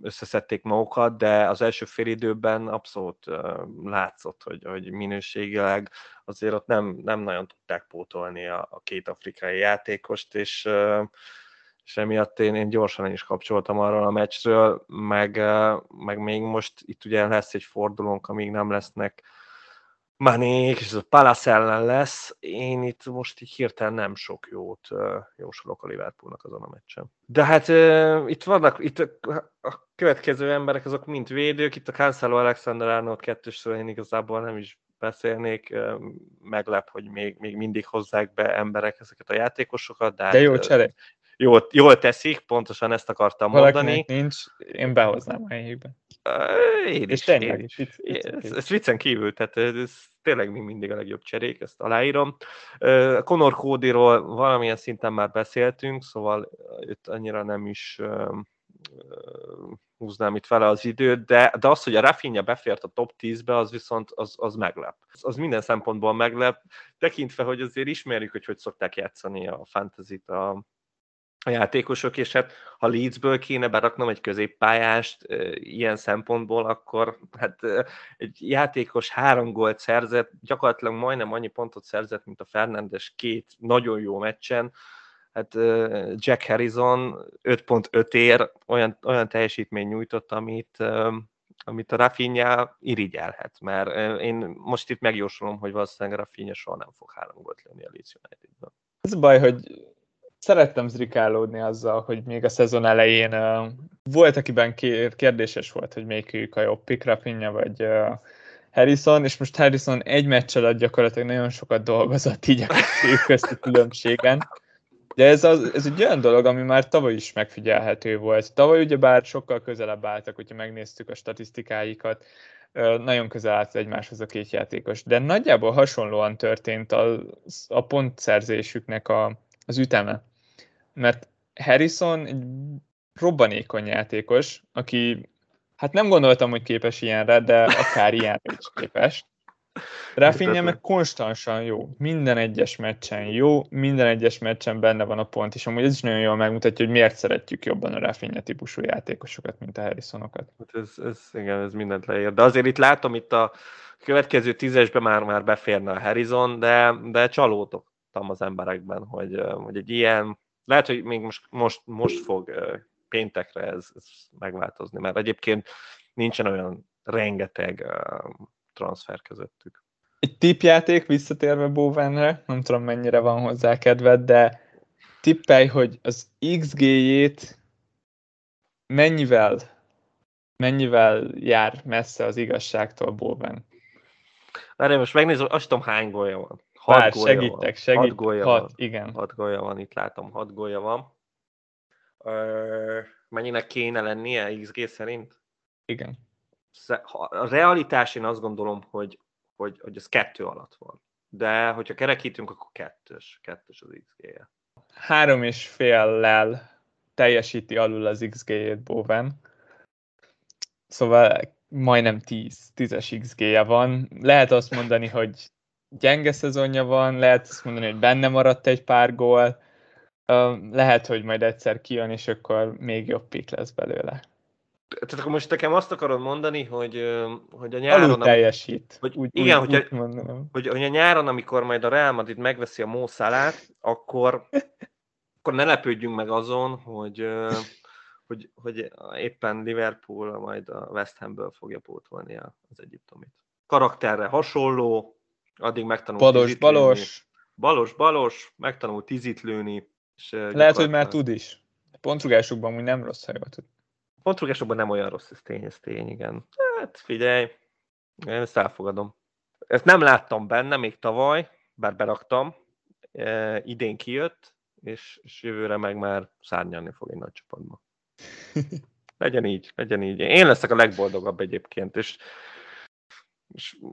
összeszedték magukat, de az első fél időben abszolút látszott, hogy minőségileg azért ott nem nagyon tudták pótolni a két afrikai játékost, és emiatt én gyorsan is kapcsoltam arról a meccsről, meg még most itt ugye lesz egy fordulónk, amíg nem lesznek Mané, és ez a Palace ellen lesz. Én itt most így hirtelen nem sok jót jósolok a Liverpoolnak azon a meccsen. De hát itt vannak, itt a következő emberek azok mind védők, itt a Cancelo Alexander-Arnold kettősről én igazából nem is beszélnék, meglep, hogy még mindig hozzák be emberek ezeket a játékosokat. De jó cseré. Jól teszik, pontosan ezt akartam valakinek mondani. Nincs, én behoznám a helyükbe. Én is. Ez viccen kívül, tehát ez tényleg még mindig a legjobb cserék, ezt aláírom. Conor Codyról valamilyen szinten már beszéltünk, szóval itt annyira nem is húznám itt vele az időt, de az, hogy a Rafinha befért a top 10-be, az viszont az meglep. Az minden szempontból meglep, tekintve, hogy azért ismerjük, hogy szokták játszani a fantasyt a játékosok, és hát ha Leedsből kéne beraknom egy középpályást ilyen szempontból, akkor hát egy játékos 3 gólt szerzett, gyakorlatilag majdnem annyi pontot szerzett, mint a Fernandes 2 nagyon jó meccsen. Hát Jack Harrison 5.5 ér olyan teljesítmény nyújtott, amit a Rafinha irigyelhet, mert én most itt megjósolom, hogy valószínűleg Rafinha soha nem fog 3 gólt lenni a Leeds United-ben. Ez a baj, hogy szerettem zrikálódni azzal, hogy még a szezon elején volt, akiben kérdéses volt, hogy melyikük a jobb pick, Rafinha vagy Harrison, és most Harrison egy meccs alatt gyakorlatilag nagyon sokat dolgozott így a közti különbségen. De ez egy olyan dolog, ami már tavaly is megfigyelhető volt. Tavaly ugyebár sokkal közelebb álltak, hogyha megnéztük a statisztikáikat, nagyon közel állt egymáshoz a két játékos. De nagyjából hasonlóan történt a pontszerzésüknek az üteme. Mert Harrison egy robbanékony játékos, aki, hát nem gondoltam, hogy képes ilyenre, de akár ilyenre is képes. Rafinha meg konstansan jó. Minden egyes meccsen jó, minden egyes meccsen benne van a pont, és amúgy ez is nagyon jól megmutatja, hogy miért szeretjük jobban a Rafinha típusú játékosokat, mint a Harrisonokat. Ez mindent leér. De azért itt látom, itt a következő 10-esben már beférne a Harrison, de csalódottam az emberekben, hogy egy ilyen, lehet, hogy még most fog péntekre ez megváltozni, mert egyébként nincsen olyan rengeteg transfer közöttük. Egy tippjáték, visszatérve Bowenre, nem tudom mennyire van hozzá kedved, de tippelj, hogy az XG-jét mennyivel jár messze az igazságtól Bowen? Várjál, most megnézem, azt tudom, hány gólja van. 6 gólja van, itt látom, 6 gólja van. Mennyinek kéne lennie XG szerint? Igen. A realitás, én azt gondolom, hogy ez 2 alatt van. De hogyha kerekítünk, akkor 2-es az XG-je. 3,5-lel teljesíti alul az XG-jét Bowen. Szóval majdnem 10-es XG-je van. Lehet azt mondani, hogy gyenge szezonja van, lehet azt mondani, hogy benne maradt egy pár gól. Lehet, hogy majd egyszer kijön, és akkor még jobb pick lesz belőle. Tehát akkor most nekem azt akarod mondani, hogy a nyáron... Alul teljesít. Hogy a nyáron, amikor majd a Real Madrid megveszi a Mo Salát, akkor ne lepődjünk meg azon, hogy éppen Liverpool majd a West Hamből fogja pótolni az egyiptomit. Karakterre hasonló, addig megtanul Balos, megtanul tízit lőni. És lehet, hogy már tud is. Pontrugásukban úgy nem rossz, ha jól tud. Pontrugásokban nem olyan rossz, ez tény, igen. Hát figyelj, én ezt elfogadom. Ezt nem láttam benne még tavaly, bár beraktam, idén kijött, és jövőre meg már szárnyalni fog egy nagy csapatba. Legyen így. Én leszek a legboldogabb egyébként, és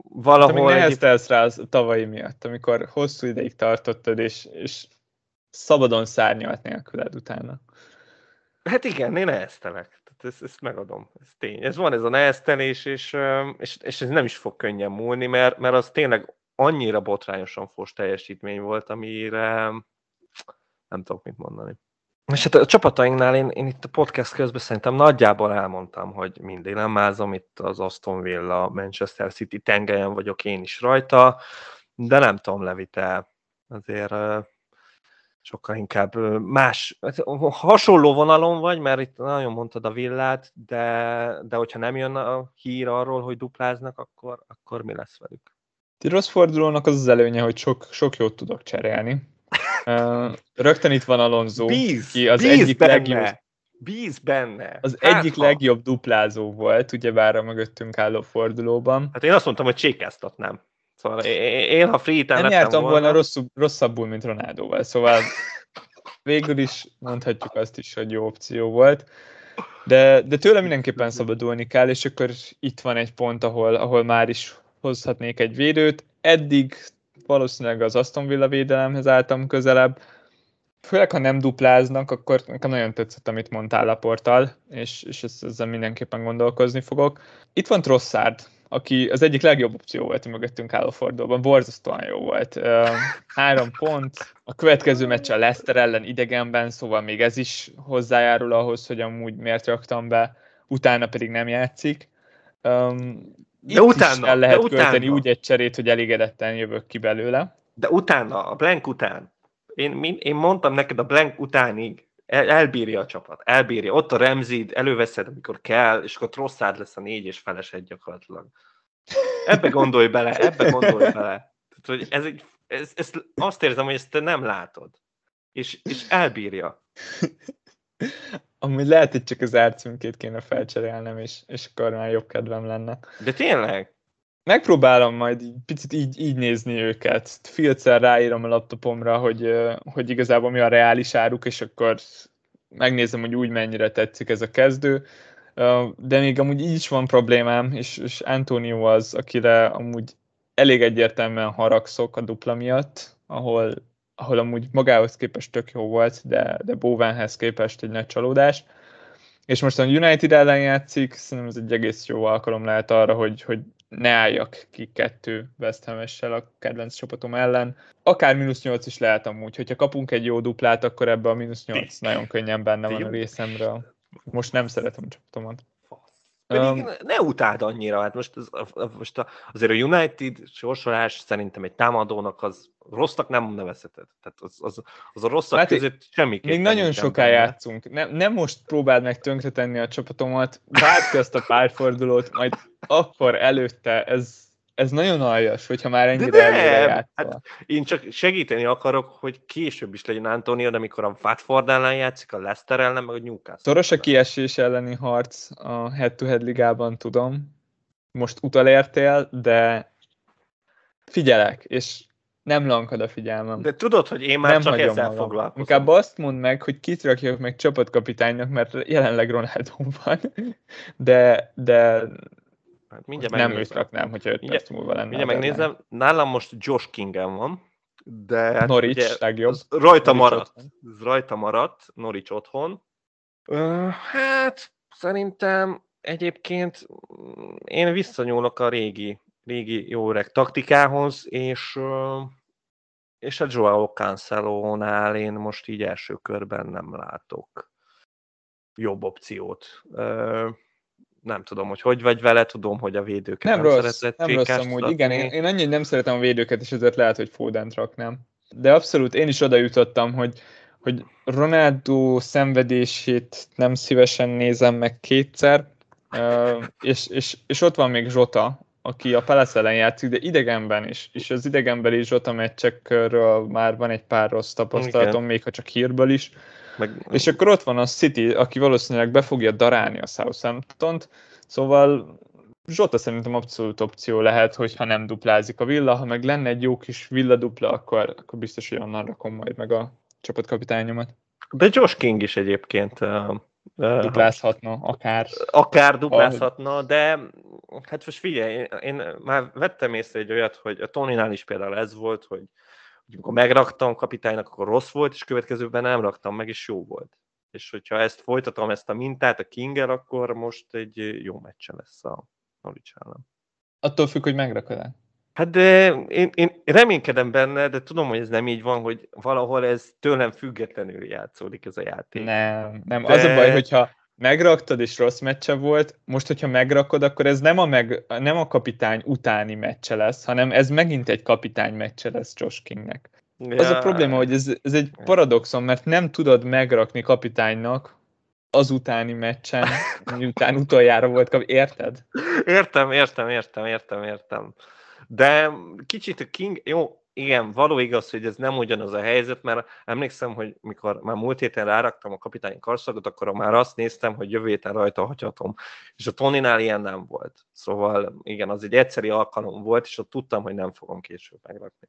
valahol... Neheztelsz rá az tavalyi miatt, amikor hosszú ideig tartottad, és szabadon szárnyalt nélküled utána. Hát igen, én neheztelek. Ezt megadom. Ez tény. Ez van, ez a neheztelés, és ez nem is fog könnyen múlni, mert az tényleg annyira botrányosan fos teljesítmény volt, amire nem tudok mit mondani. És hát a csapatainknál én itt a podcast közben szerintem nagyjából elmondtam, hogy mindig nem mázom, itt az Aston Villa, Manchester City tengelyen vagyok én is rajta, de nem tudom, Levi, te azért... sokkal inkább más, hasonló vonalon vagy, mert itt nagyon mondtad a Villát, de hogyha nem jön a hír arról, hogy dupláznak, akkor mi lesz velük? Rossz fordulónak az az előnye, hogy sok jót tudok cserélni. Rögtön itt van Alonso, ki az egyik benne. Bíz benne. Az egyik legjobb duplázó volt, ugyebár a mögöttünk álló fordulóban. Hát én azt mondtam, hogy csékáztatnám. Szóval én, ha free time lettem volna... Nem jártam volna rosszabbul, mint Ronaldóval. Szóval végül is mondhatjuk azt is, hogy jó opció volt. De tőle mindenképpen szabadulni kell, és akkor itt van egy pont, ahol már is hozhatnék egy védőt. Eddig valószínűleg az Aston Villa védelemhez álltam közelebb. Főleg, ha nem dupláznak, akkor nekem nagyon tetszett, amit mondtál Laporttal, és ezzel mindenképpen gondolkozni fogok. Itt van Trossard, aki az egyik legjobb opció volt a mögöttünk álló fordulóban, borzasztóan jó volt. 3 pont, a következő meccs a Leicester ellen idegenben, szóval még ez is hozzájárul ahhoz, hogy amúgy miért raktam be, utána pedig nem játszik. Itt utána költeni úgy egy cserét, hogy elégedetten jövök ki belőle. De utána, a blank után, én mondtam neked a blank utánig, elbírja a csapat, elbírja. Ott a Ramsey-t előveszed, amikor kell, és akkor Trossard lesz a 4,5-es gyakorlatilag. Ebbe gondolj bele. Tehát, hogy ez azt érzem, hogy ezt te nem látod. És elbírja. Amúgy lehet, hogy csak az árcímkét kéne felcserélnem, és akkor már jobb kedvem lenne. De tényleg? Megpróbálom majd picit így nézni őket. Filccel ráírom a laptopomra, hogy igazából mi a reális áruk, és akkor megnézem, hogy úgy mennyire tetszik ez a kezdő. De még amúgy így is van problémám, és Antonio az, akire amúgy elég egyértelműen haragszok a dupla miatt, ahol amúgy magához képest tök jó volt, de Bowenhez képest egy nagy csalódás. És most a United ellen játszik, szerintem ez egy egész jó alkalom lehet arra, hogy ne álljak ki 2 West Ham-essel a kedvenc csapatom ellen. Akár -8 is lehet amúgy. Hogyha kapunk egy jó duplát, akkor ebbe a -8 nagyon könnyen benne van a részemről. Most nem szeretem a csapatomat. Pedig ne utáld annyira. Hát most azért a United sorsolás szerintem egy támadónak az rossznak nem nevezheted. Tehát az a rosszak hát között semmiképpen. Még nagyon soká játszunk. Nem most próbáld meg tönkretenni a csapatomat, várd ki azt a párfordulót, majd akkor előtte ez nagyon aljas, hogyha már ennyire előre játszol. Hát én csak segíteni akarok, hogy később is legyen Antonio, de amikor a Watford ellen játszik, a Leicester ellen, meg a Newcastle. Szoros a kiesés elleni harc a head-to-head ligában, tudom. Most utalértél, de figyelek, és nem lankad a figyelmem. De tudod, hogy én már nem csak ezzel magam foglalkozom. Inkább azt mondd meg, hogy kit rakjak meg csapatkapitánynak, mert jelenleg Ronaldo van, de hát nem őt raknám, hogyha 5 perc múlva lenne. Mindjárt megnézem, nálam most Josh Kingen van, de Norwich legjobb. Rajta maradt, Norwich otthon. Hát szerintem egyébként én visszanyúlok a régi jó öreg taktikához, és a Joao Cancelo-nál én most így első körben nem látok jobb opciót. Nem tudom, hogy vagy vele, tudom, hogy a védőket nem szeretett. Nem rossz amúgy, igen, én annyit nem szeretem a védőket, és ezért lehet, hogy Fodent raknám. De abszolút, én is oda jutottam, hogy Ronaldo szenvedését nem szívesen nézem meg 2-szer, és ott van még Zsota, aki a Palace ellen játszik, de idegenben is, és az idegenbeli Zsota meccsekről már van egy pár rossz tapasztalatom, igen. Még ha csak hírből is. És akkor ott van a City, aki valószínűleg be fogja darálni a Southampton-t, szóval Zsota szerintem abszolút opció lehet, hogyha nem duplázik a Villa, ha meg lenne egy jó kis Villa dupla, akkor biztos, hogy onnan rakom majd meg a csapatkapitányomat. De Josh King is egyébként duplázhatna, akár. Akár duplázhatna, de hát most figyelj, én már vettem észre egy olyat, hogy a Toninál is például ez volt, hogy amikor megraktam kapitánynak, akkor rossz volt, és következőben nem raktam meg, és jó volt. És hogyha ezt folytatom, ezt a mintát a King-el, akkor most egy jó meccse lesz a Norwich ellen. Attól függ, hogy megrakod-e? Hát de én reménykedem benne, de tudom, hogy ez nem így van, hogy valahol ez tőlem függetlenül játszódik ez a játék. Nem. De... Az a baj, hogyha megraktad, és rossz meccse volt, most, hogyha megrakod, akkor ez nem a kapitány utáni meccse lesz, hanem ez megint egy kapitány meccse lesz Josh Kingnek. Ja. Az a probléma, hogy ez egy paradoxon, mert nem tudod megrakni kapitánynak az utáni meccsen, miután utoljára volt, érted? Értem. De kicsit a King, jó, igen, való igaz, hogy ez nem ugyanaz a helyzet, mert emlékszem, hogy mikor már múlt héten ráraktam a kapitány karszagot, akkor már azt néztem, hogy jövő héten rajta hagyhatom. És a Toninál ilyen nem volt. Szóval igen, az egy egyszeri alkalom volt, és ott tudtam, hogy nem fogom később megrakni.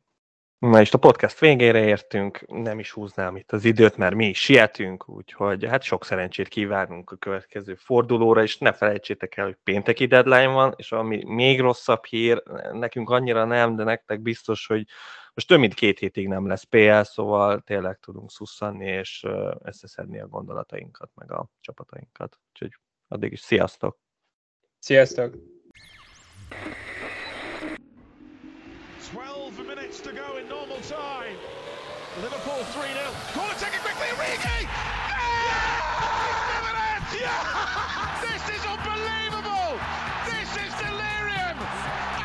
Na és a podcast végére értünk, nem is húznám itt az időt, mert mi is sietünk, úgyhogy hát sok szerencsét kívánunk a következő fordulóra, és ne felejtsétek el, hogy pénteki deadline van, és ami még rosszabb hír, nekünk annyira nem, de nektek biztos, hogy most több mint 2 hétig nem lesz PL, szóval tényleg tudunk szusszanni, és összeszedni a gondolatainkat, meg a csapatainkat. Úgyhogy addig is sziasztok! Sziasztok! To go in normal time. Liverpool 3-0. Corner taken quickly, Origi! Yeah! He's doing it! Yeah! This is unbelievable! This is delirium!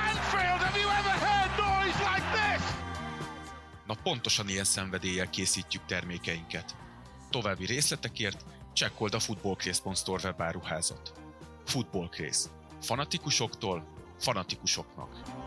Anfield, have you ever heard noise like this? Na pontosan ilyen szenvedéllyel készítjük termékeinket. További részletekért csekkold a footballcraze.store webáruházat. Footballcraze. Fanatikusoktól fanatikusoknak.